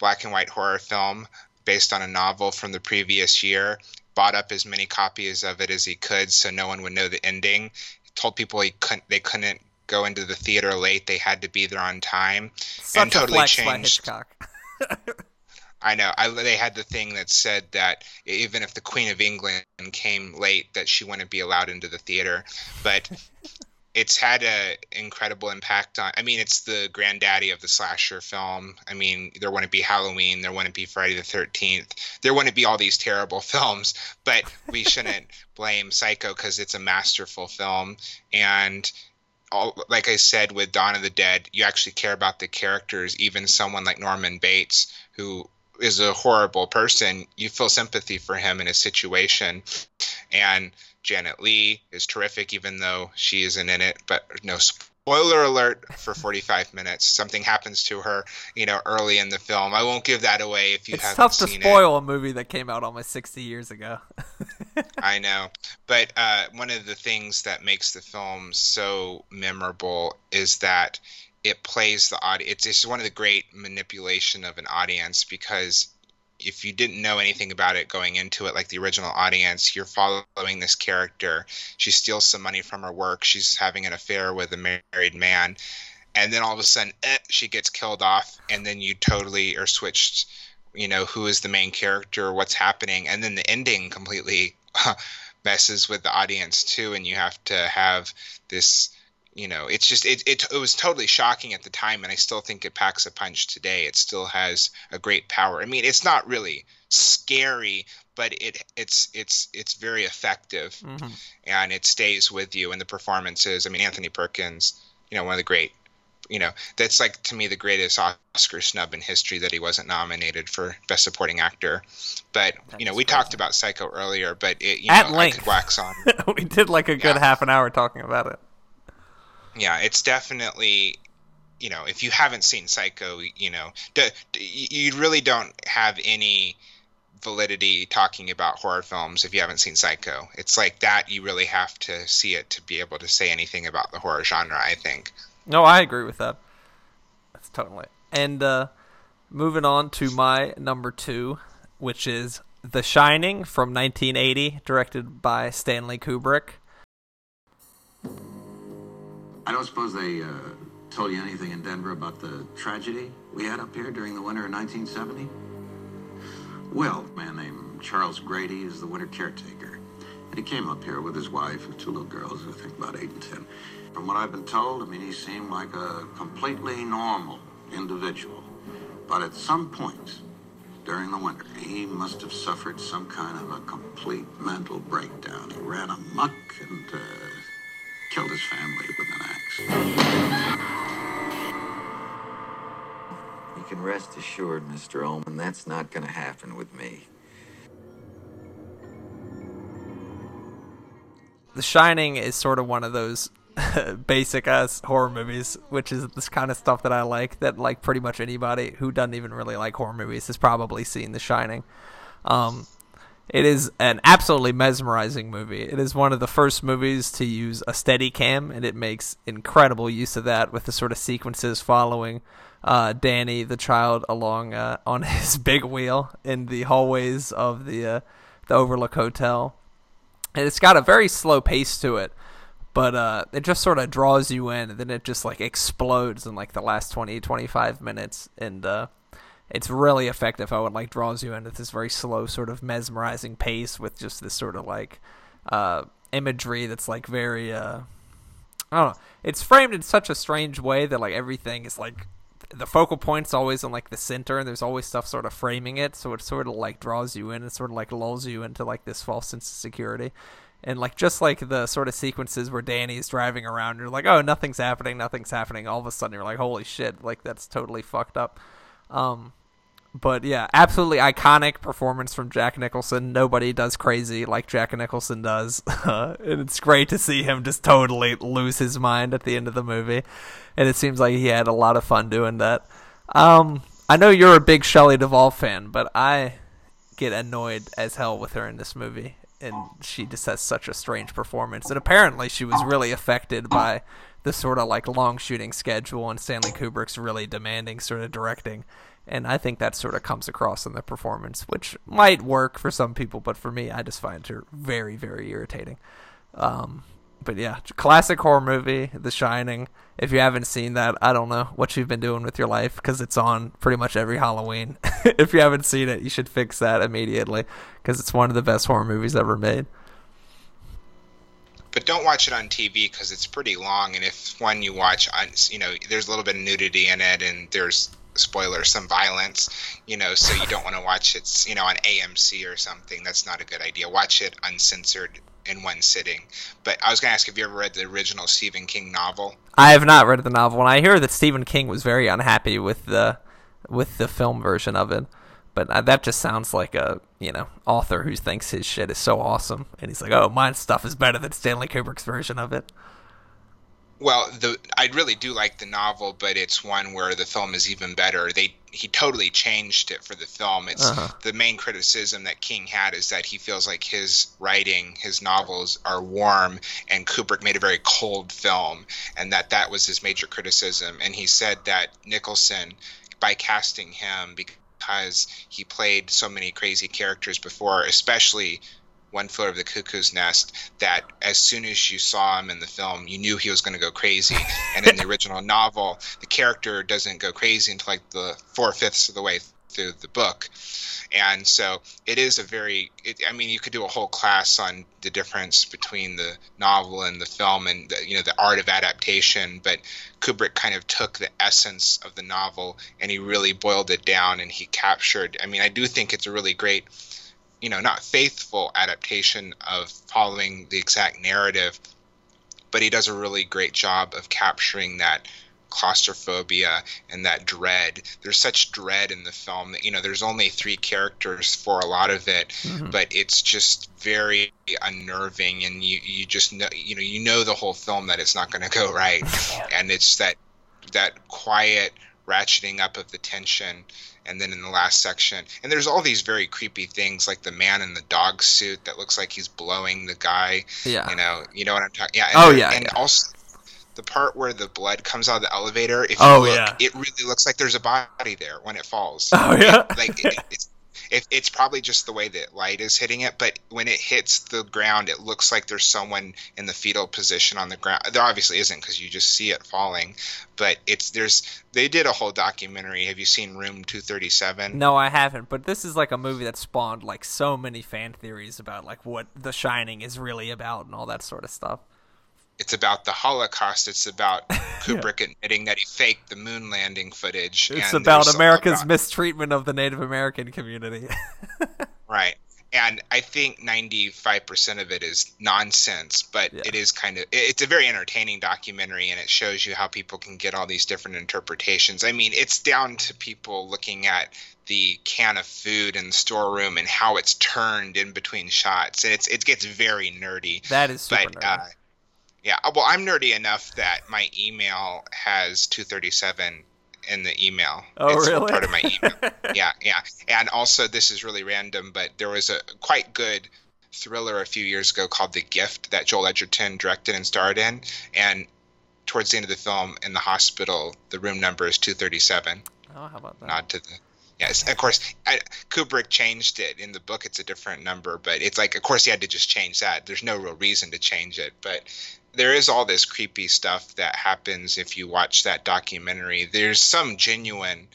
black and white horror film based on a novel from the previous year, bought up as many copies of it as he could so no one would know the ending, told people they couldn't go into the theater late, they had to be there on time. Such and totally flex changed by Hitchcock. I know. They had the thing that said that even if the Queen of England came late, that she wouldn't be allowed into the theater. But it's had an incredible impact on. I mean, it's the granddaddy of the slasher film. I mean, there wouldn't be Halloween, there wouldn't be Friday the 13th, there wouldn't be all these terrible films. But we shouldn't blame Psycho because it's a masterful film. And like I said, with Dawn of the Dead, you actually care about the characters. Even someone like Norman Bates, who is a horrible person, you feel sympathy for him in his situation. And Janet Leigh is terrific, even though she isn't in it. But no, spoiler alert for 45 minutes. Something happens to her, early in the film. I won't give that away if you haven't seen it. It's tough to spoil a movie that came out almost 60 years ago. I know. But one of the things that makes the film so memorable is that it plays the audience. It's just one of the great manipulation of an audience, because if you didn't know anything about it going into it, like the original audience, you're following this character. She steals some money from her work. She's having an affair with a married man. And then all of a sudden, she gets killed off. And then you totally are switched, who is the main character, what's happening. And then the ending completely messes with the audience too. And you have to have this, it's just, it was totally shocking at the time, and I still think it packs a punch today. It still has a great power. I mean, it's not really scary, but it's very effective, mm-hmm. and it stays with you. And the performances, I mean, Anthony Perkins, one of the great, that's like, to me, the greatest Oscar snub in history, that he wasn't nominated for Best Supporting Actor. But, we talked about Psycho earlier, but it, at length. I could wax on. We did like a good half an hour talking about it. Yeah, it's definitely, if you haven't seen Psycho, you really don't have any validity talking about horror films if you haven't seen Psycho. It's like that, you really have to see it to be able to say anything about the horror genre, I think. No, I agree with that. That's totally. And moving on to my number two, which is The Shining from 1980, directed by Stanley Kubrick. I don't suppose they told you anything in Denver about the tragedy we had up here during the winter of 1970? Well, a man named Charles Grady is the winter caretaker. And he came up here with his wife and two little girls, I think about 8 and 10. From what I've been told, I mean, he seemed like a completely normal individual. But at some point during the winter, he must have suffered some kind of a complete mental breakdown. He ran amok and killed his family with an axe. You can rest assured, Mr. Ullman, that's not going to happen with me. The Shining is sort of one of those basic-ass horror movies, which is this kind of stuff that I like, that like pretty much anybody who doesn't even really like horror movies has probably seen The Shining. It is an absolutely mesmerizing movie. It is one of the first movies to use a Steadicam, and it makes incredible use of that with the sort of sequences following Danny, the child, along on his big wheel in the hallways of the the Overlook Hotel. And it's got a very slow pace to it, but it just sort of draws you in, and then it just like explodes in like the last 20, 25 minutes, and it's really effective how it like draws you in at this very slow sort of mesmerizing pace with just this sort of like imagery that's like very I don't know. It's framed in such a strange way that like everything is like the focal point's always in like the center, and there's always stuff sort of framing it, so it sort of like draws you in and sort of like lulls you into like this false sense of security. And like just like the sort of sequences where Danny's driving around and you're like, oh, nothing's happening, all of a sudden you're like, holy shit, like that's totally fucked up. But yeah, absolutely iconic performance from Jack Nicholson. Nobody does crazy like Jack Nicholson does. And it's great to see him just totally lose his mind at the end of the movie. And it seems like he had a lot of fun doing that. I know you're a big Shelley Duvall fan, but I get annoyed as hell with her in this movie. And she just has such a strange performance. And apparently she was really affected by the sort of like long shooting schedule and Stanley Kubrick's really demanding sort of directing. And I think that sort of comes across in the performance, which might work for some people, but for me, I just find her very, very irritating. But yeah, classic horror movie, The Shining. If you haven't seen that, I don't know what you've been doing with your life, because it's on pretty much every Halloween. If you haven't seen it, you should fix that immediately, because it's one of the best horror movies ever made. But don't watch it on TV because it's pretty long, and if one you watch, you know, there's a little bit of nudity in it, and there's spoiler, some violence, you know, so you don't want to watch it, you know, on AMC or something. That's not a good idea. Watch it uncensored in one sitting. But I was going to ask if you ever read the original Stephen King novel. I have not read the novel, and I hear that Stephen King was very unhappy with the film version of it. But that just sounds like a, you know, author who thinks his shit is so awesome, and he's like, oh, my stuff is better than Stanley Kubrick's version of it. Well, I really do like the novel, but it's one where the film is even better. He totally changed it for the film. It's the main criticism that King had is that he feels like his writing, his novels are warm, and Kubrick made a very cold film, and that was his major criticism. And he said that Nicholson, by casting him, because he played so many crazy characters before, especially One Flew Over the Cuckoo's Nest, that as soon as you saw him in the film, you knew he was going to go crazy. And in the original novel, the character doesn't go crazy until like the 4/5 of the way through the book. And so it is a very – I mean, you could do a whole class on the difference between the novel and the film and, you know, the art of adaptation. But Kubrick kind of took the essence of the novel and he really boiled it down, and he captured – I mean, I do think it's a really great – you know, not faithful adaptation of following the exact narrative, but he does a really great job of capturing that claustrophobia and that dread. There's such dread in the film that, you know, there's only three characters for a lot of it, but it's just very unnerving, and you just know, you know the whole film that it's not going to go right. And it's that quiet ratcheting up of the tension. And then in the last section, and there's all these very creepy things, like the man in the dog suit that looks like he's blowing the guy. Yeah. You know what I'm talking. Yeah. Also, the part where the blood comes out of the elevator. If you look, it really looks like there's a body there when it falls. Oh yeah. It's probably just the way that light is hitting it, but when it hits the ground, it looks like there's someone in the fetal position on the ground. There obviously isn't, because you just see it falling, but they did a whole documentary. Have you seen Room 237? No, I haven't, but this is like a movie that spawned like so many fan theories about like what The Shining is really about and all that sort of stuff. It's about the Holocaust. It's about Kubrick admitting that he faked the moon landing footage. It's about America's mistreatment of the Native American community. Right. And I think 95% of it is nonsense, but it is kind of – it's a very entertaining documentary, and it shows you how people can get all these different interpretations. I mean, it's down to people looking at the can of food in the storeroom and how it's turned in between shots. And it gets very nerdy. That is super nerdy. Yeah, well, I'm nerdy enough that my email has 237 in the email. Oh, it's really? It's part of my email. Yeah. And also, this is really random, but there was a quite good thriller a few years ago called The Gift that Joel Edgerton directed and starred in. And towards the end of the film, in the hospital, the room number is 237. Oh, how about that? Nod to the Yes, of course. Kubrick changed it in the book. It's a different number, but it's like, of course, he had to just change that. There's no real reason to change it, but there is all this creepy stuff that happens if you watch that documentary. There's some genuine,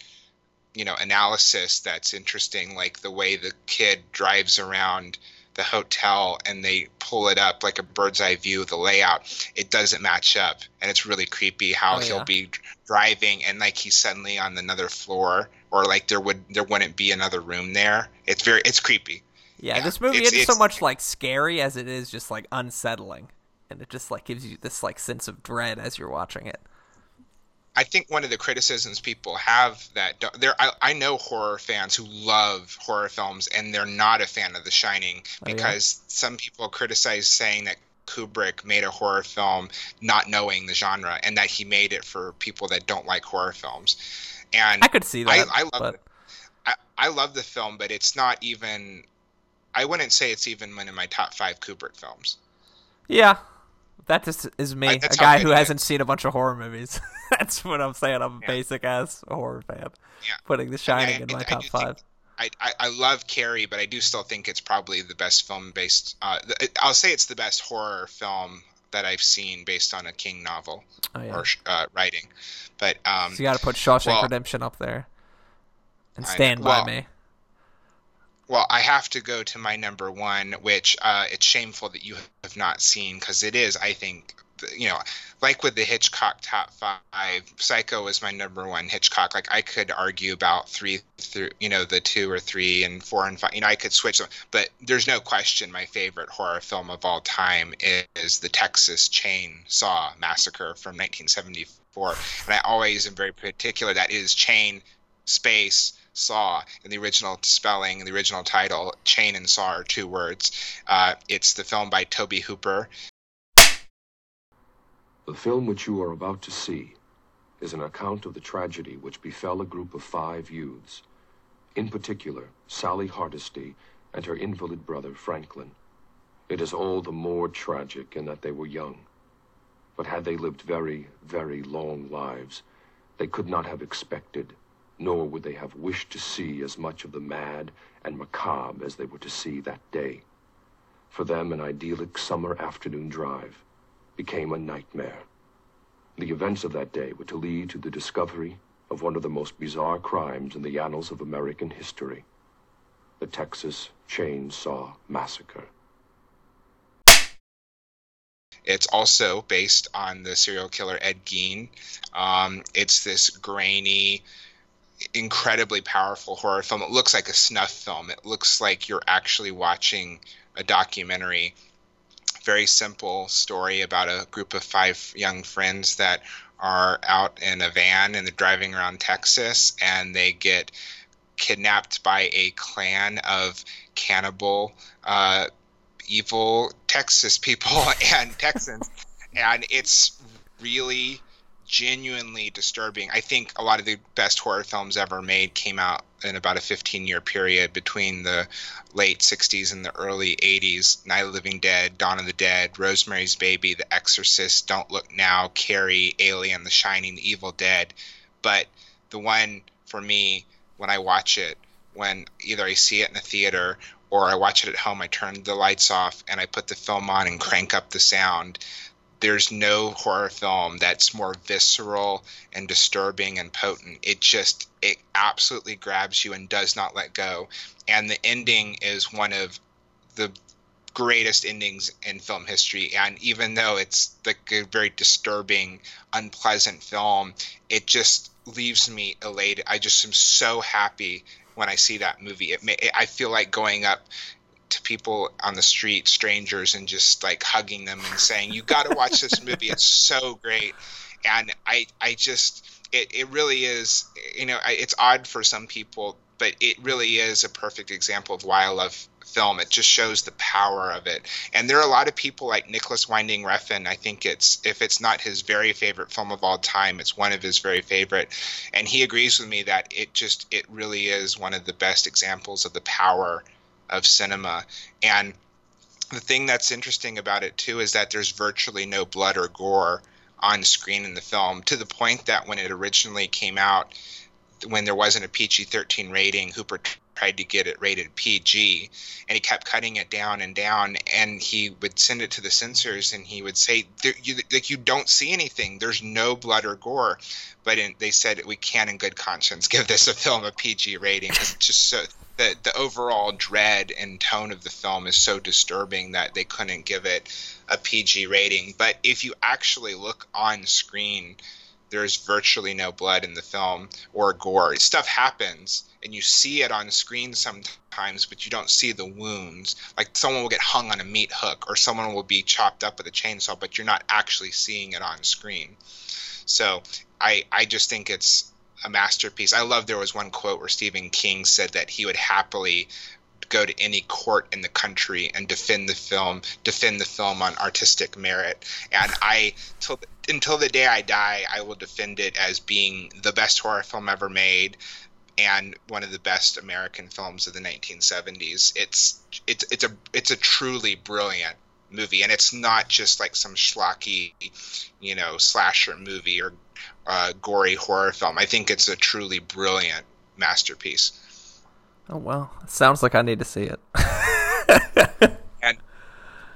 you know, analysis that's interesting, like the way the kid drives around the hotel and they pull it up like a bird's eye view of the layout. It doesn't match up, and it's really creepy how he'll be driving and like he's suddenly on another floor, or like there wouldn't be another room there. It's creepy. Yeah, this movie isn't so much like scary as it is just like unsettling, and it just like gives you this like sense of dread as you're watching it. I think one of the criticisms people have that there, I know horror fans who love horror films and they're not a fan of The Shining, because some people criticize saying that Kubrick made a horror film not knowing the genre, and that he made it for people that don't like horror films. And I could see that. I love the film, but it's not even, I wouldn't say it's even one of my top 5 Kubrick films. Yeah. That just is me, a guy who hasn't seen a bunch of horror movies. That's what I'm saying. I'm a basic-ass horror fan. Yeah. Putting The Shining in my top 5. I love Carrie, but I do still think it's probably the best film based I'll say it's the best horror film that I've seen based on a King novel or writing. But so you got to put Shawshank Redemption up there and Stand By Me. Well, I have to go to my number 1, which it's shameful that you have not seen, because it is, I think, you know, like with the Hitchcock top 5, Psycho is my number 1 Hitchcock. Like I could argue about 3 through, you know, the 2 or 3 and 4 and 5. You know, I could switch them, but there's no question my favorite horror film of all time is the Texas Chainsaw Massacre from 1974. And I always am very particular that it is chain space saw in the original spelling, in the original title. Chain and saw are 2 words. It's the film by Tobe Hooper. The film which you are about to see is an account of the tragedy which befell a group of 5 youths, in particular Sally Hardesty and her invalid brother Franklin. It is all the more tragic in that they were young, but had they lived very, very long lives, they could not have expected, nor would they have wished to see, as much of the mad and macabre as they were to see that day. For them, an idyllic summer afternoon drive became a nightmare. The events of that day were to lead to the discovery of one of the most bizarre crimes in the annals of American history, the Texas Chainsaw Massacre. It's also based on the serial killer Ed Gein. It's this grainy, incredibly powerful horror film. It looks like a snuff film. It looks like you're actually watching a documentary. Very simple story about a group of 5 young friends that are out in a van and they're driving around Texas, and they get kidnapped by a clan of cannibal, evil Texas people and Texans. And it's really genuinely disturbing. I think a lot of the best horror films ever made came out in about a 15-year period between the late 60s and the early 80s. Night of the Living Dead, Dawn of the Dead, Rosemary's Baby, The Exorcist, Don't Look Now, Carrie, Alien, The Shining, The Evil Dead. But the one for me, when I watch it, when either I see it in a theater or I watch it at home, I turn the lights off and I put the film on and crank up the sound. There's no horror film that's more visceral and disturbing and potent. It absolutely grabs you and does not let go. And the ending is one of the greatest endings in film history. And even though it's like a very disturbing, unpleasant film, it just leaves me elated. I just am so happy when I see that movie. I feel like going up to people on the street, strangers, and just like hugging them and saying, you got to watch this movie. It's so great. And I just, it really is, you know, it's odd for some people, but it really is a perfect example of why I love film. It just shows the power of it. And there are a lot of people like Nicholas Winding Refn. I think if it's not his very favorite film of all time, it's one of his very favorite. And he agrees with me that it really is one of the best examples of the power of cinema. And the thing that's interesting about it too is that there's virtually no blood or gore on screen in the film, to the point that when it originally came out, when there wasn't a PG-13 rating, Hooper tried to get it rated PG, and he kept cutting it down and down, and he would send it to the censors, and he would say, you don't see anything. There's no blood or gore. But they said, we can't in good conscience give this a film a PG rating. It's just so the overall dread and tone of the film is so disturbing that they couldn't give it a PG rating. But if you actually look on screen, there's virtually no blood in the film or gore. Stuff happens, and you see it on screen sometimes, but you don't see the wounds. Like someone will get hung on a meat hook, or someone will be chopped up with a chainsaw, but you're not actually seeing it on screen. So I just think it's a masterpiece. I love there was one quote where Stephen King said that he would happily go to any court in the country and defend the film on artistic merit. And until the day I die, I will defend it as being the best horror film ever made and one of the best American films of the 1970s. It's a truly brilliant movie, and it's not just like some schlocky, slasher movie or gory horror film. I think it's a truly brilliant masterpiece. Oh, well, it sounds like I need to see it.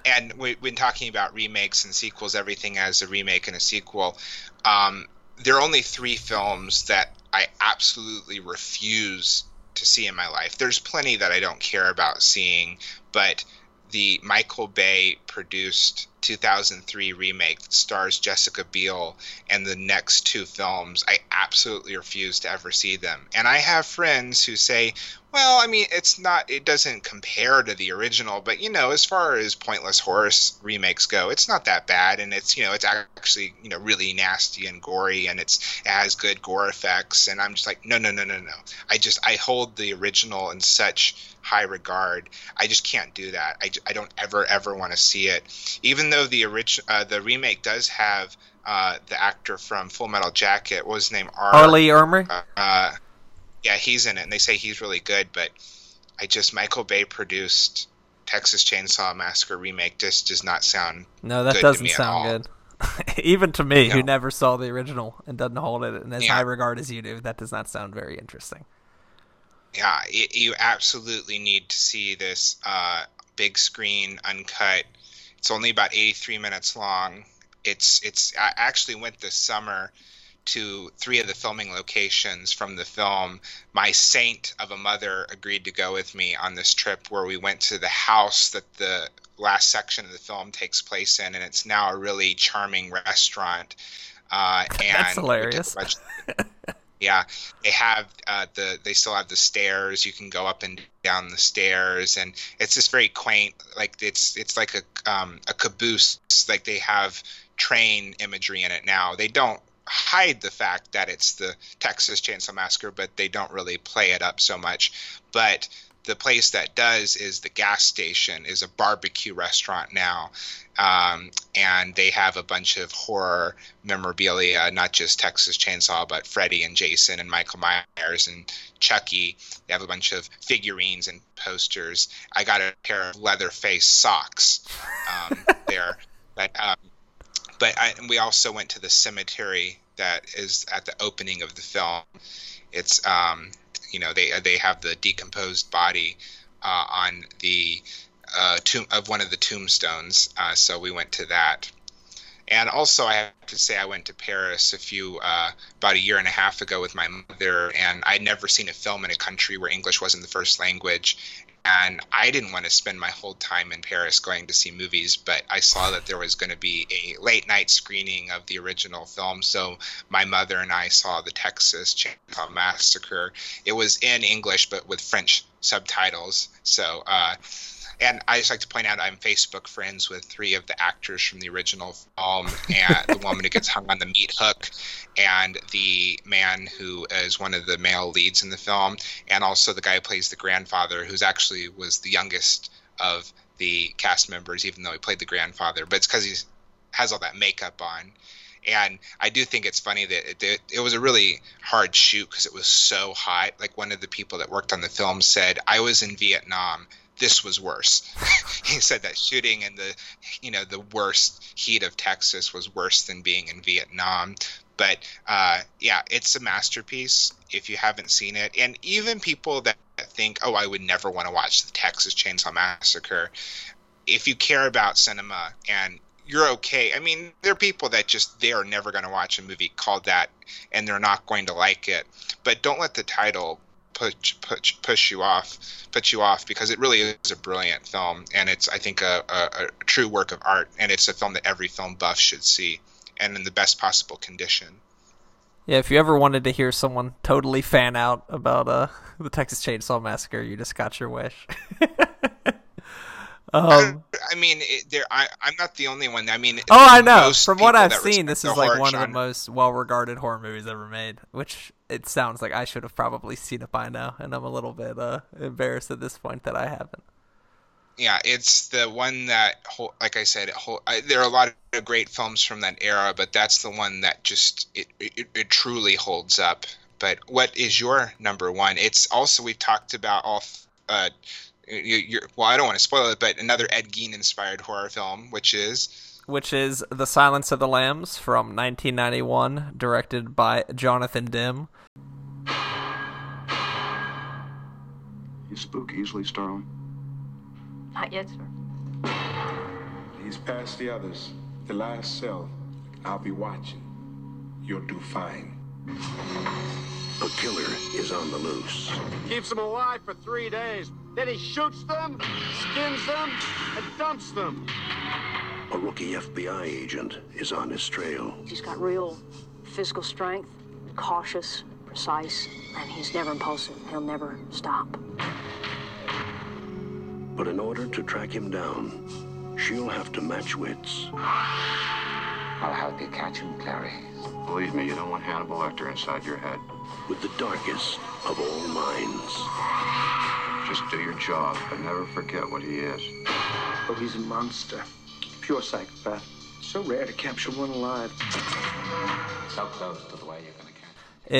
And we've been talking about remakes and sequels, everything has a remake and a sequel. There are only 3 films that I absolutely refuse to see in my life. There's plenty that I don't care about seeing, but the Michael Bay produced 2003 remake that stars Jessica Biel and the next 2 films, I absolutely refuse to ever see them. And I have friends who say, well, I mean, it doesn't compare to the original, but as far as pointless horror remakes go, it's not that bad, and it's actually really nasty and gory, and it has good gore effects. And I'm just like, no. I hold the original in such high regard. I just can't do that. I don't ever want to see it. Even though the remake does have the actor from Full Metal Jacket, what was his name? Arlie Ermey? Yeah, he's in it, and they say he's really good, but Michael Bay produced Texas Chainsaw Massacre remake just does not sound good. No, that doesn't sound good. Even to me, who never saw the original and doesn't hold it in as high regard as you do, that does not sound very interesting. Yeah, you absolutely need to see this big screen, uncut. It's only about 83 minutes long. I actually went this summer to 3 of the filming locations from the film. My saint of a mother agreed to go with me on this trip, where we went to the house that the last section of the film takes place in, and it's now a really charming restaurant. And that's hilarious. Yeah, they have they still have the stairs. You can go up and down the stairs, and it's just very quaint. Like it's like a caboose. Like they have train imagery in it now. They don't hide the fact that it's the Texas Chainsaw Massacre, but they don't really play it up so much. But the place that does is the gas station is a barbecue restaurant now. And they have a bunch of horror memorabilia, not just Texas Chainsaw, but Freddy and Jason and Michael Myers and Chucky. They have a bunch of figurines and posters. I got a pair of Leatherface socks there. But we also went to the cemetery that is at the opening of the film. It's they have the decomposed body on the tomb of one of the tombstones. So we went to that. And also, I have to say, I went to Paris about a year and a half ago with my mother, and I'd never seen a film in a country where English wasn't the first language. And I didn't want to spend my whole time in Paris going to see movies, but I saw that there was going to be a late-night screening of the original film, so my mother and I saw the Texas Chainsaw Massacre. It was in English, but with French subtitles. So, and I just like to point out I'm Facebook friends with 3 of the actors from the original film, and the woman who gets hung on the meat hook, and the man who is one of the male leads in the film, and also the guy who plays the grandfather, who's actually was the youngest of the cast members, even though he played the grandfather. But it's because he has all that makeup on. And I do think it's funny that it was a really hard shoot because it was so hot. Like one of the people that worked on the film said, I was in Vietnam. This was worse. He said that shooting in the worst heat of Texas was worse than being in Vietnam. But yeah, it's a masterpiece if you haven't seen it. And even people that think, oh, I would never want to watch the Texas Chainsaw Massacre, if you care about cinema and you're okay. I mean, there are people that just, they are never going to watch a movie called that and they're not going to like it. But don't let the title put you off, because it really is a brilliant film, and it's, I think, a true work of art, and it's a film that every film buff should see, and in the best possible condition. Yeah, if you ever wanted to hear someone totally fan out about the Texas Chainsaw Massacre, you just got your wish. I mean, I'm not the only one. I mean, oh, I know. From what I've seen, this is like one of the most well-regarded horror movies ever made. Which it sounds like I should have probably seen it by now, and I'm a little bit embarrassed at this point that I haven't. Yeah, it's the one that, like I said, there are a lot of great films from that era, but that's the one that just it truly holds up. But what is your number one? It's also, we've talked about well, I don't want to spoil it, but another Ed Gein-inspired horror film, which is The Silence of the Lambs from 1991, directed by Jonathan Demme. You spook easily, Starling? Not yet, sir. He's past the others. The last cell. I'll be watching. You'll do fine. A killer is on the loose. Keeps them alive for 3 days. Then he shoots them, skins them, and dumps them. A rookie FBI agent is on his trail. He's got real physical strength, cautious, precise, and he's never impulsive. He'll never stop. But in order to track him down, she'll have to match wits. I'll help you catch him, Clary. Believe me, you don't want Hannibal Lecter inside your head. With the darkest of all minds. Just do your job, but never forget what he is. Oh, he's a monster. Pure psychopath. So rare to capture one alive. So close to the way you're going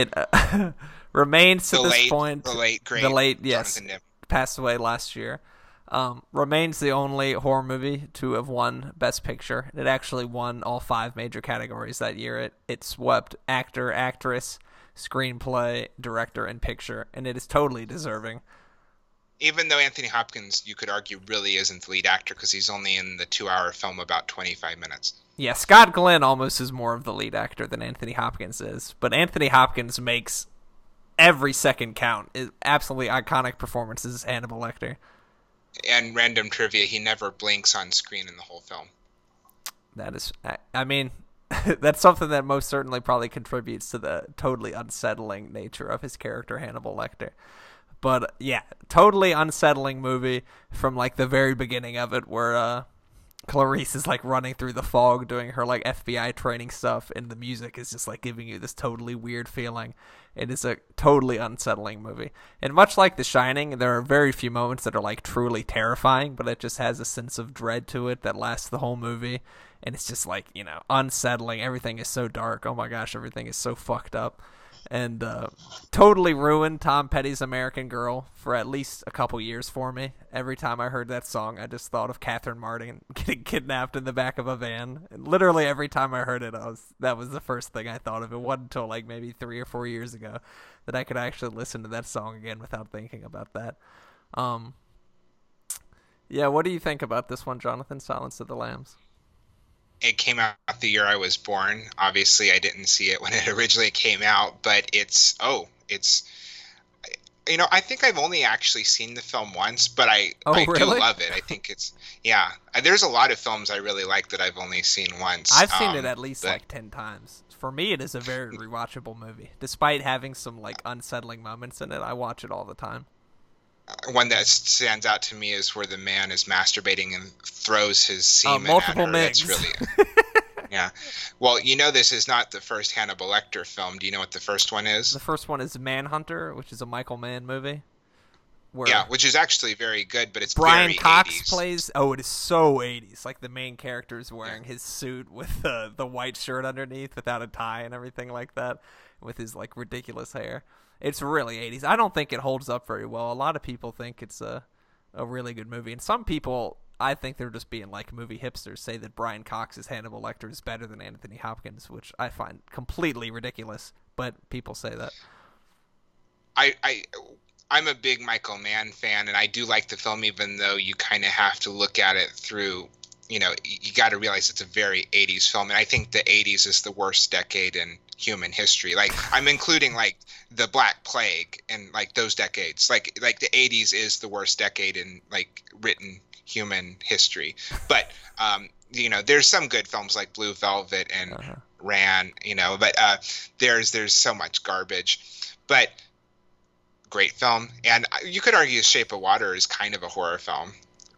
to catch him. It remains to this point... The late, yes. Passed away last year. Remains the only horror movie to have won Best Picture. It actually won all 5 major categories that year. It swept actor, actress, screenplay, director, and picture, and it is totally deserving. Even though Anthony Hopkins, you could argue, really isn't the lead actor, because he's only in the 2-hour film about 25 minutes. Yeah, Scott Glenn almost is more of the lead actor than Anthony Hopkins is, but Anthony Hopkins makes every second count. It's absolutely iconic performances as Hannibal Lecter. And random trivia, he never blinks on screen in the whole film. That is, I mean, that's something that most certainly probably contributes to the totally unsettling nature of his character, Hannibal Lecter. But yeah, totally unsettling movie from like the very beginning of it, where Clarice is like running through the fog doing her like FBI training stuff, and the music is just like giving you this totally weird feeling. It is a totally unsettling movie, and much like The Shining, there are very few moments that are like truly terrifying, but it just has a sense of dread to it that lasts the whole movie, and it's just like, you know, unsettling. Everything is so dark. Oh my gosh, everything is so fucked up. And totally ruined Tom Petty's American Girl for at least a couple years for me. Every time I heard that song, I just thought of Catherine Martin getting kidnapped in the back of a van. And literally every time I heard it, that was the first thing I thought of. It wasn't until like maybe 3 or 4 years ago that I could actually listen to that song again without thinking about that. Yeah, what do you think about this one, Jonathan? Silence of the Lambs. It came out the year I was born. Obviously, I didn't see it when it originally came out, but it's, you know, I think I've only actually seen the film once, but I really? Do love it. I think it's, yeah, there's a lot of films I really like that I've only seen once. I've seen it at least like 10 times. For me, it is a very rewatchable movie. Despite having some like unsettling moments in it, I watch it all the time. One that stands out to me is where the man is masturbating and throws his semen at her. That's really, yeah. Well, you know, this is not the first Hannibal Lecter film. Do you know what the first one is? The first one is Manhunter, which is a Michael Mann movie. Yeah, which is actually very good, but it's Brian Cox 80s. Plays. Oh, it is so 80s. Like the main character is wearing his suit with the white shirt underneath, without a tie and everything like that, with his like ridiculous hair. It's really 80s. I don't think it holds up very well. A lot of people think it's a really good movie, and some people I think they're just being like movie hipsters, say that Brian Cox's Hannibal Lecter is better than Anthony Hopkins, which I find completely ridiculous, but people say that. I'm a big Michael Mann fan, and I do like the film, even though you kind of have to look at it through, you know, you got to realize it's a very 80s film, and I think the 80s is the worst decade in human history. Like, I'm including, like, the Black Plague and, like, those decades. Like the 80s is the worst decade in, like, written human history. But, you know, there's some good films like Blue Velvet and Ran, you know, but there's so much garbage. But great film. And you could argue Shape of Water is kind of a horror film,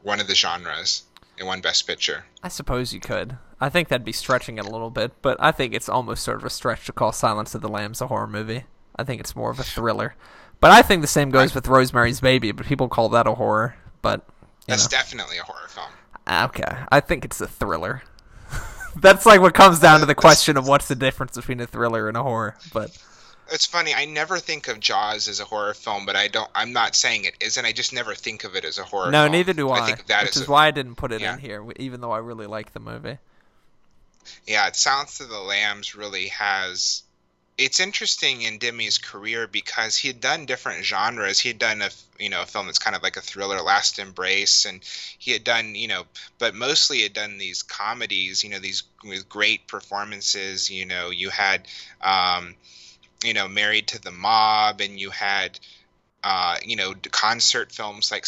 one of the genres. It won Best Picture. I suppose you could. I think that'd be stretching it a little bit, but I think it's almost sort of a stretch to call Silence of the Lambs a horror movie. I think it's more of a thriller. But I think the same goes with Rosemary's Baby, but people call that a horror. But that's definitely a horror film. Okay. I think it's a thriller. That's like what comes down to the question of what's the difference between a thriller and a horror. But it's funny. I never think of Jaws as a horror film, but I'm not saying it isn't. I just never think of it as a horror film. No, neither do I think of that, which is why I didn't put it in here, even though I really like the movie. Yeah, Silence of the Lambs really has... It's interesting in Demi's career because he had done different genres. He had done a film that's kind of like a thriller, Last Embrace, and he had done, you know, but mostly had done these comedies, you know, these with great performances. You know, you had... you know, Married to the Mob, and you had, you know, concert films like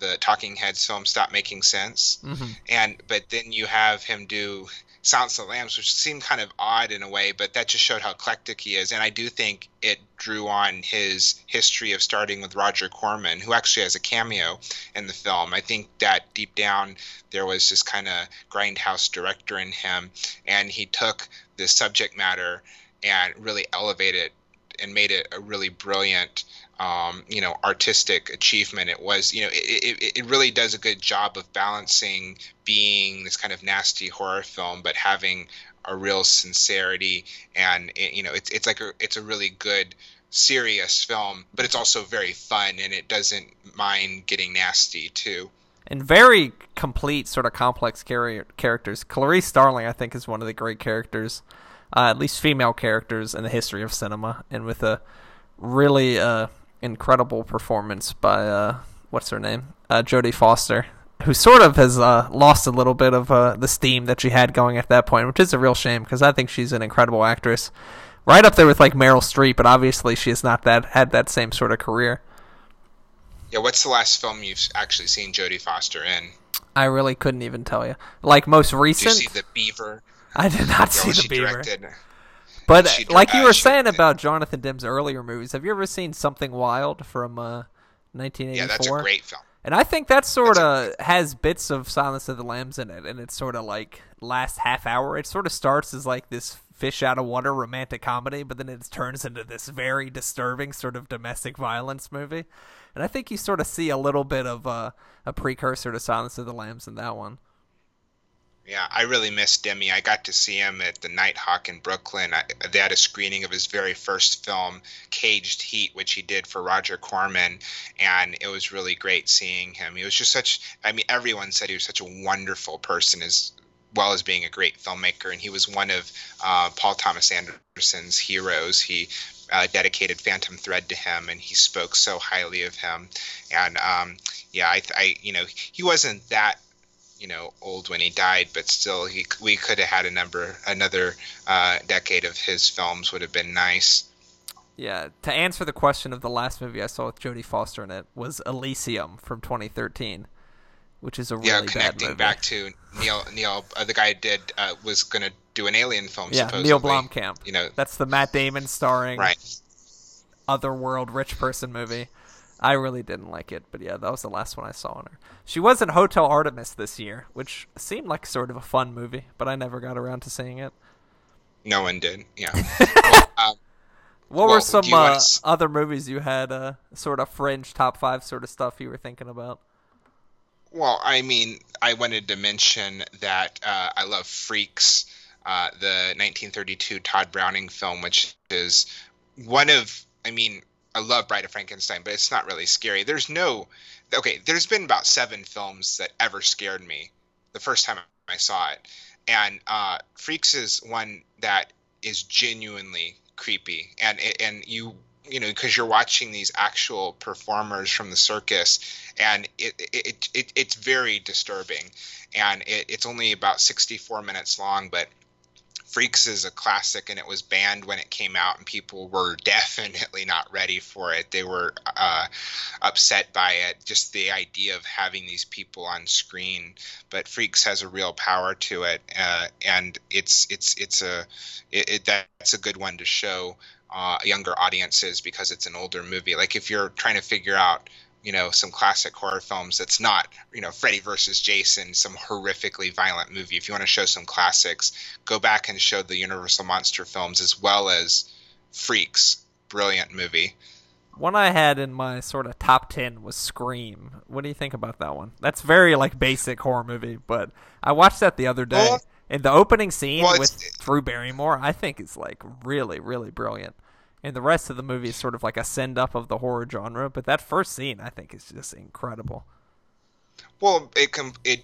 the Talking Heads film Stop Making Sense. Mm-hmm. But then you have him do Silence of the Lambs, which seemed kind of odd in a way, but that just showed how eclectic he is. And I do think it drew on his history of starting with Roger Corman, who actually has a cameo in the film. I think that deep down there was this kind of grindhouse director in him, and he took the subject matter and really elevated it and made it a really brilliant, you know, artistic achievement. It was, you know, it really does a good job of balancing being this kind of nasty horror film, but having a real sincerity. And, you know, it's a really good, serious film, but it's also very fun, and it doesn't mind getting nasty too. And very complete, sort of complex characters. Clarice Starling, I think, is one of the great characters. At least female characters in the history of cinema, and with a really incredible performance by what's her name, Jodie Foster, who sort of has lost a little bit of the steam that she had going at that point, which is a real shame because I think she's an incredible actress, right up there with like Meryl Streep, but obviously she has not had that same sort of career. Yeah, what's the last film you've actually seen Jodie Foster in? I really couldn't even tell you. Like most recent. Did you see The Beaver? I did not see The Beaver. But like you were saying about Jonathan Demm's earlier movies, have you ever seen Something Wild from 1984? Yeah, that's a great film. And I think that sort of has bits of Silence of the Lambs in it, and it's sort of like last half hour. It sort of starts as like this fish out of water romantic comedy, but then it turns into this very disturbing sort of domestic violence movie. And I think you sort of see a little bit of a precursor to Silence of the Lambs in that one. Yeah, I really miss Demi. I got to see him at the Nighthawk in Brooklyn. They had a screening of his very first film, Caged Heat, which he did for Roger Corman, and it was really great seeing him. He was just everyone said he was such a wonderful person as well as being a great filmmaker, and he was one of Paul Thomas Anderson's heroes. He dedicated Phantom Thread to him, and he spoke so highly of him. And, he wasn't that old when he died, but still we could have had another decade of his films would have been nice. Yeah, to answer the question of the last movie I saw with Jodie Foster in it was Elysium from 2013, which is a really bad movie. Yeah, connecting back to Neil the guy was going to do an Alien film, supposedly. Neil Blomkamp. You know, that's the Matt Damon starring Otherworld rich person movie. I really didn't like it, but yeah, that was the last one I saw on her. She was in Hotel Artemis this year, which seemed like sort of a fun movie, but I never got around to seeing it. No one did, yeah. What were some other movies you had, sort of fringe top five sort of stuff you were thinking about? Well, I mean, I wanted to mention that I love Freaks, the 1932 Todd Browning film, which is one of, I mean... I love Bride of Frankenstein, but it's not really scary. There's no okay, there's been about 7 films that ever scared me the first time I saw it. And Freaks is one that is genuinely creepy. And you know, because you're watching these actual performers from the circus, and it's very disturbing. And it's only about 64 minutes long, but Freaks is a classic, and it was banned when it came out, and people were definitely not ready for it. They were upset by it, just the idea of having these people on screen. But Freaks has a real power to it, and that's a good one to show younger audiences, because it's an older movie. Like if you're trying to figure out, you know, some classic horror films, that's not, you know, Freddy versus Jason, some horrifically violent movie. If you want to show some classics, go back and show the Universal Monster films as well as Freaks. Brilliant movie. One I had in my sort of top 10 was Scream. What do you think about that one? That's very like basic horror movie, but I watched that the other day. Well, and the opening scene with Drew Barrymore, I think is like really, really brilliant. And the rest of the movie is sort of like a send-up of the horror genre, but that first scene, I think, is just incredible. Well, it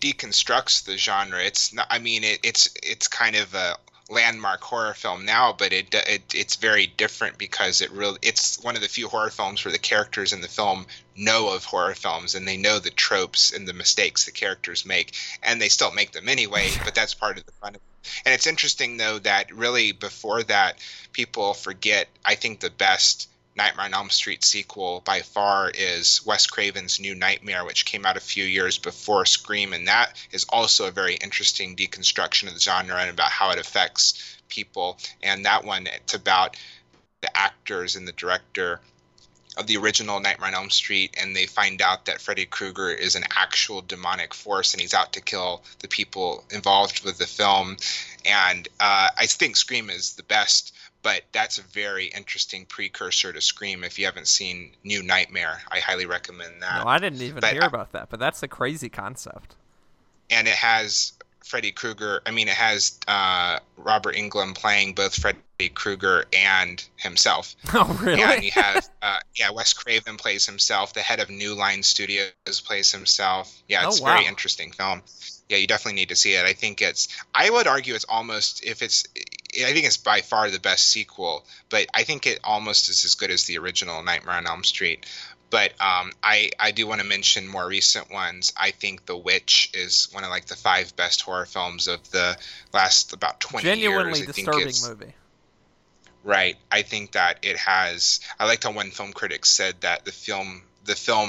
deconstructs the genre. It's not, I mean, it's kind of a landmark horror film now, but it's very different because it's one of the few horror films where the characters in the film know of horror films, and they know the tropes and the mistakes the characters make, and they still make them anyway. But that's part of the fun of it. And it's interesting, though, that really before that, people forget, I think the best Nightmare on Elm Street sequel by far is Wes Craven's New Nightmare, which came out a few years before Scream. And that is also a very interesting deconstruction of the genre and about how it affects people. And that one, it's about the actors and the director of the original Nightmare on Elm Street, and they find out that Freddy Krueger is an actual demonic force, and he's out to kill the people involved with the film. And I think Scream is the best, but that's a very interesting precursor to Scream. If you haven't seen New Nightmare, I highly recommend that. No, I didn't even hear about that, but that's a crazy concept. And it has Freddy Krueger. I mean, it has Robert Englund playing both Freddy Krueger and himself. Oh, really? And you have, Wes Craven plays himself. The head of New Line Studios plays himself. Yeah, it's a very interesting film. Yeah, you definitely need to see it. I think I think it's by far the best sequel, but I think it almost is as good as the original Nightmare on Elm Street. But I do want to mention more recent ones. I think The Witch is one of like the 5 best horror films of the last about 20 years. Genuinely disturbing movie. Right. I think that it has. I liked how one film critic said that the film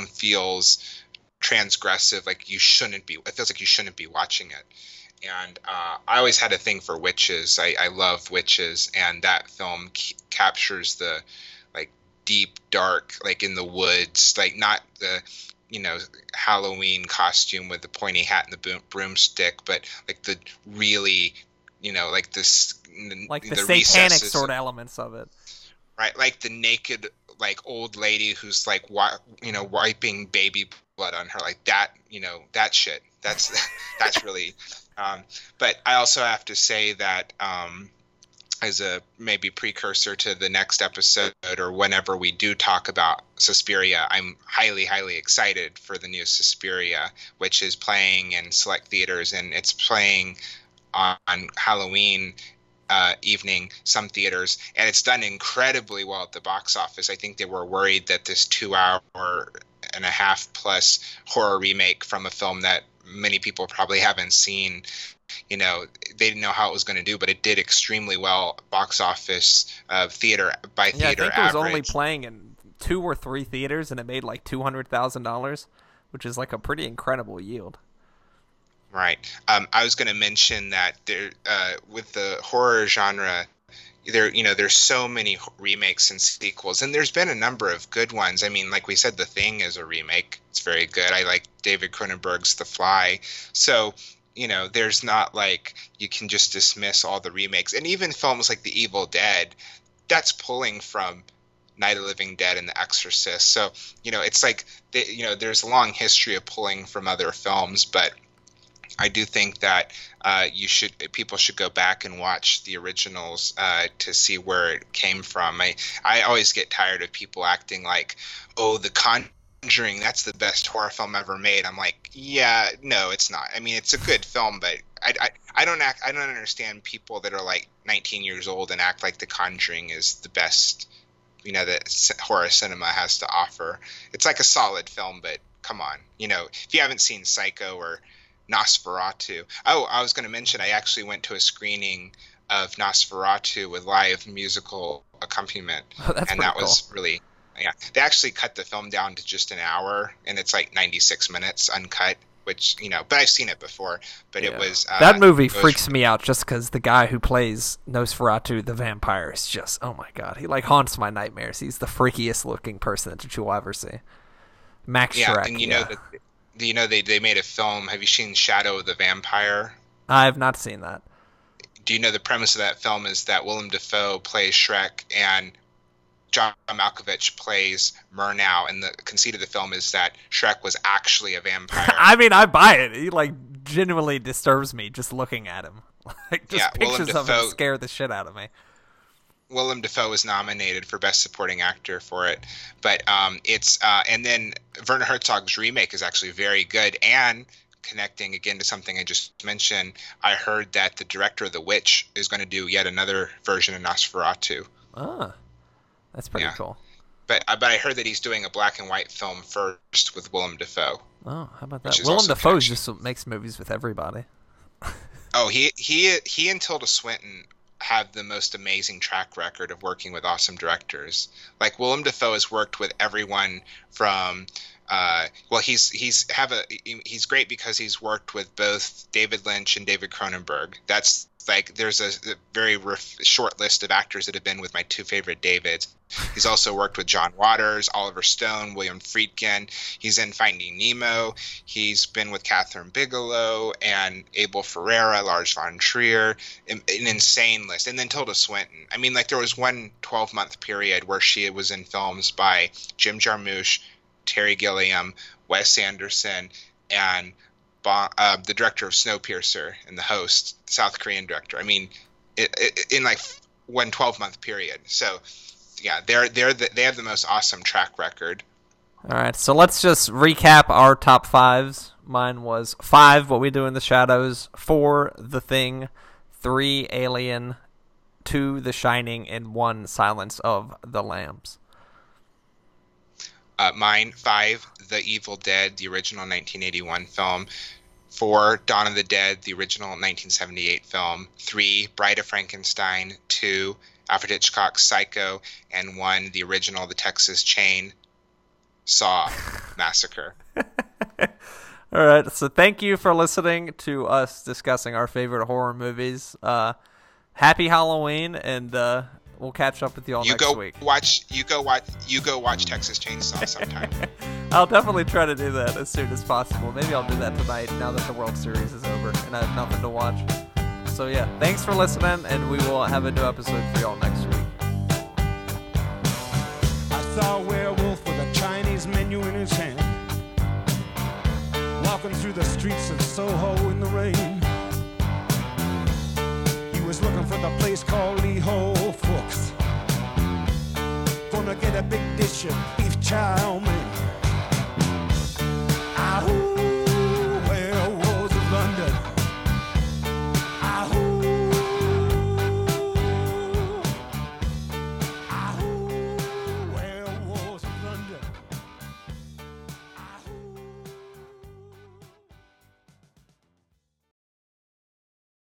feels transgressive, like you shouldn't be. It feels like you shouldn't be watching it. And I always had a thing for witches. I love witches, and that film captures the deep, dark, like in the woods, like not the, you know, Halloween costume with the pointy hat and the broomstick, but like the really, you know, like this, like the satanic sort of elements of it, right? Like the naked, like old lady who's like, you know, wiping baby blood on her, like that, you know, that shit. That's really. But I also have to say that. As a maybe precursor to the next episode or whenever we do talk about Suspiria, I'm highly, highly excited for the new Suspiria, which is playing in select theaters, and it's playing on Halloween evening, some theaters, and it's done incredibly well at the box office. I think they were worried that this 2.5-hour plus horror remake from a film that many people probably haven't seen, you know, they didn't know how it was going to do, but it did extremely well box office theater by theater average. Yeah, I think it was only playing in 2 or 3 theaters, and it made like $200,000, which is like a pretty incredible yield. Right. I was going to mention that there, with the horror genre, there, you know, there's so many remakes and sequels, and there's been a number of good ones. I mean, like we said, The Thing is a remake. It's very good. I like David Cronenberg's The Fly. So, you know, there's not like you can just dismiss all the remakes. And even films like The Evil Dead, that's pulling from Night of the Living Dead and The Exorcist. So, you know, it's like, you know, there's a long history of pulling from other films, but I do think that people should go back and watch the originals to see where it came from. I always get tired of people acting like, oh, The Conjuring Conjuring, that's the best horror film ever made. I'm like, yeah, no, it's not. I mean, it's a good film, but I don't understand people that are like 19 years old and act like The Conjuring is the best, you know, that horror cinema has to offer. It's like a solid film, but come on, you know, if you haven't seen Psycho or Nosferatu. Oh, I was going to mention, I actually went to a screening of Nosferatu with live musical accompaniment. Oh, that's and that cool. was really, yeah. They actually cut the film down to just an hour, and it's like 96 minutes uncut, which, you know, but I've seen it before, but yeah. It was... that movie freaks me out just because the guy who plays Nosferatu the vampire is just, oh my God, he like haunts my nightmares. He's the freakiest looking person that you'll ever see. Max Schreck. Yeah, and you know that... You know, they made a film. Have you seen Shadow of the Vampire? I have not seen that. Do you know the premise of that film is that Willem Dafoe plays Shrek and John Malkovich plays Murnau, and the conceit of the film is that Shrek was actually a vampire. I mean, I buy it. He, like, genuinely disturbs me just looking at him. Like, just pictures of him scare the shit out of me. Willem Dafoe was nominated for Best Supporting Actor for it, but it's and then Werner Herzog's remake is actually very good. And connecting again to something I just mentioned, I heard that the director of The Witch is going to do yet another version of Nosferatu. Ah, that's pretty cool. But I heard that he's doing a black and white film first with Willem Dafoe. Oh, how about that? Willem Dafoe just makes movies with everybody. Oh, he and Tilda Swinton have the most amazing track record of working with awesome directors. Like Willem Dafoe has worked with everyone from he's great because he's worked with both David Lynch and David Cronenberg. That's like, there's a very short list of actors that have been with my two favorite Davids. He's also worked with John Waters, Oliver Stone, William Friedkin. He's in Finding Nemo. He's been with Catherine Bigelow and Abel Ferrara, Lars von Trier, an insane list. And then Tilda Swinton. I mean, like, there was one 12-month period where she was in films by Jim Jarmusch, Terry Gilliam, Wes Anderson, and the director of Snowpiercer and The Host, South Korean director. I mean, in like one 12-month period. So, yeah, they have the most awesome track record. All right, so let's just recap our top fives. Mine was 5, What We Do in the Shadows, 4, The Thing, 3, Alien, 2, The Shining, and 1, Silence of the Lambs. Mine, 5, The Evil Dead, the original 1981 film. 4, Dawn of the Dead, the original 1978 film. 3, Bride of Frankenstein. 2, Alfred Hitchcock's Psycho. And 1, the original, The Texas Chainsaw Massacre. All right, so thank you for listening to us discussing our favorite horror movies. Happy Halloween, and... we'll catch up with y'all next week. You go watch Texas Chainsaw sometime. I'll definitely try to do that as soon as possible. Maybe I'll do that tonight now that the World Series is over and I have nothing to watch. So yeah, thanks for listening, and we will have a new episode for y'all next week. I saw a werewolf with a Chinese menu in his hand, walking through the streets of Soho in the rain. Was looking for the place called Lee Ho Fook's. Gonna get a big dish of beef chow mein.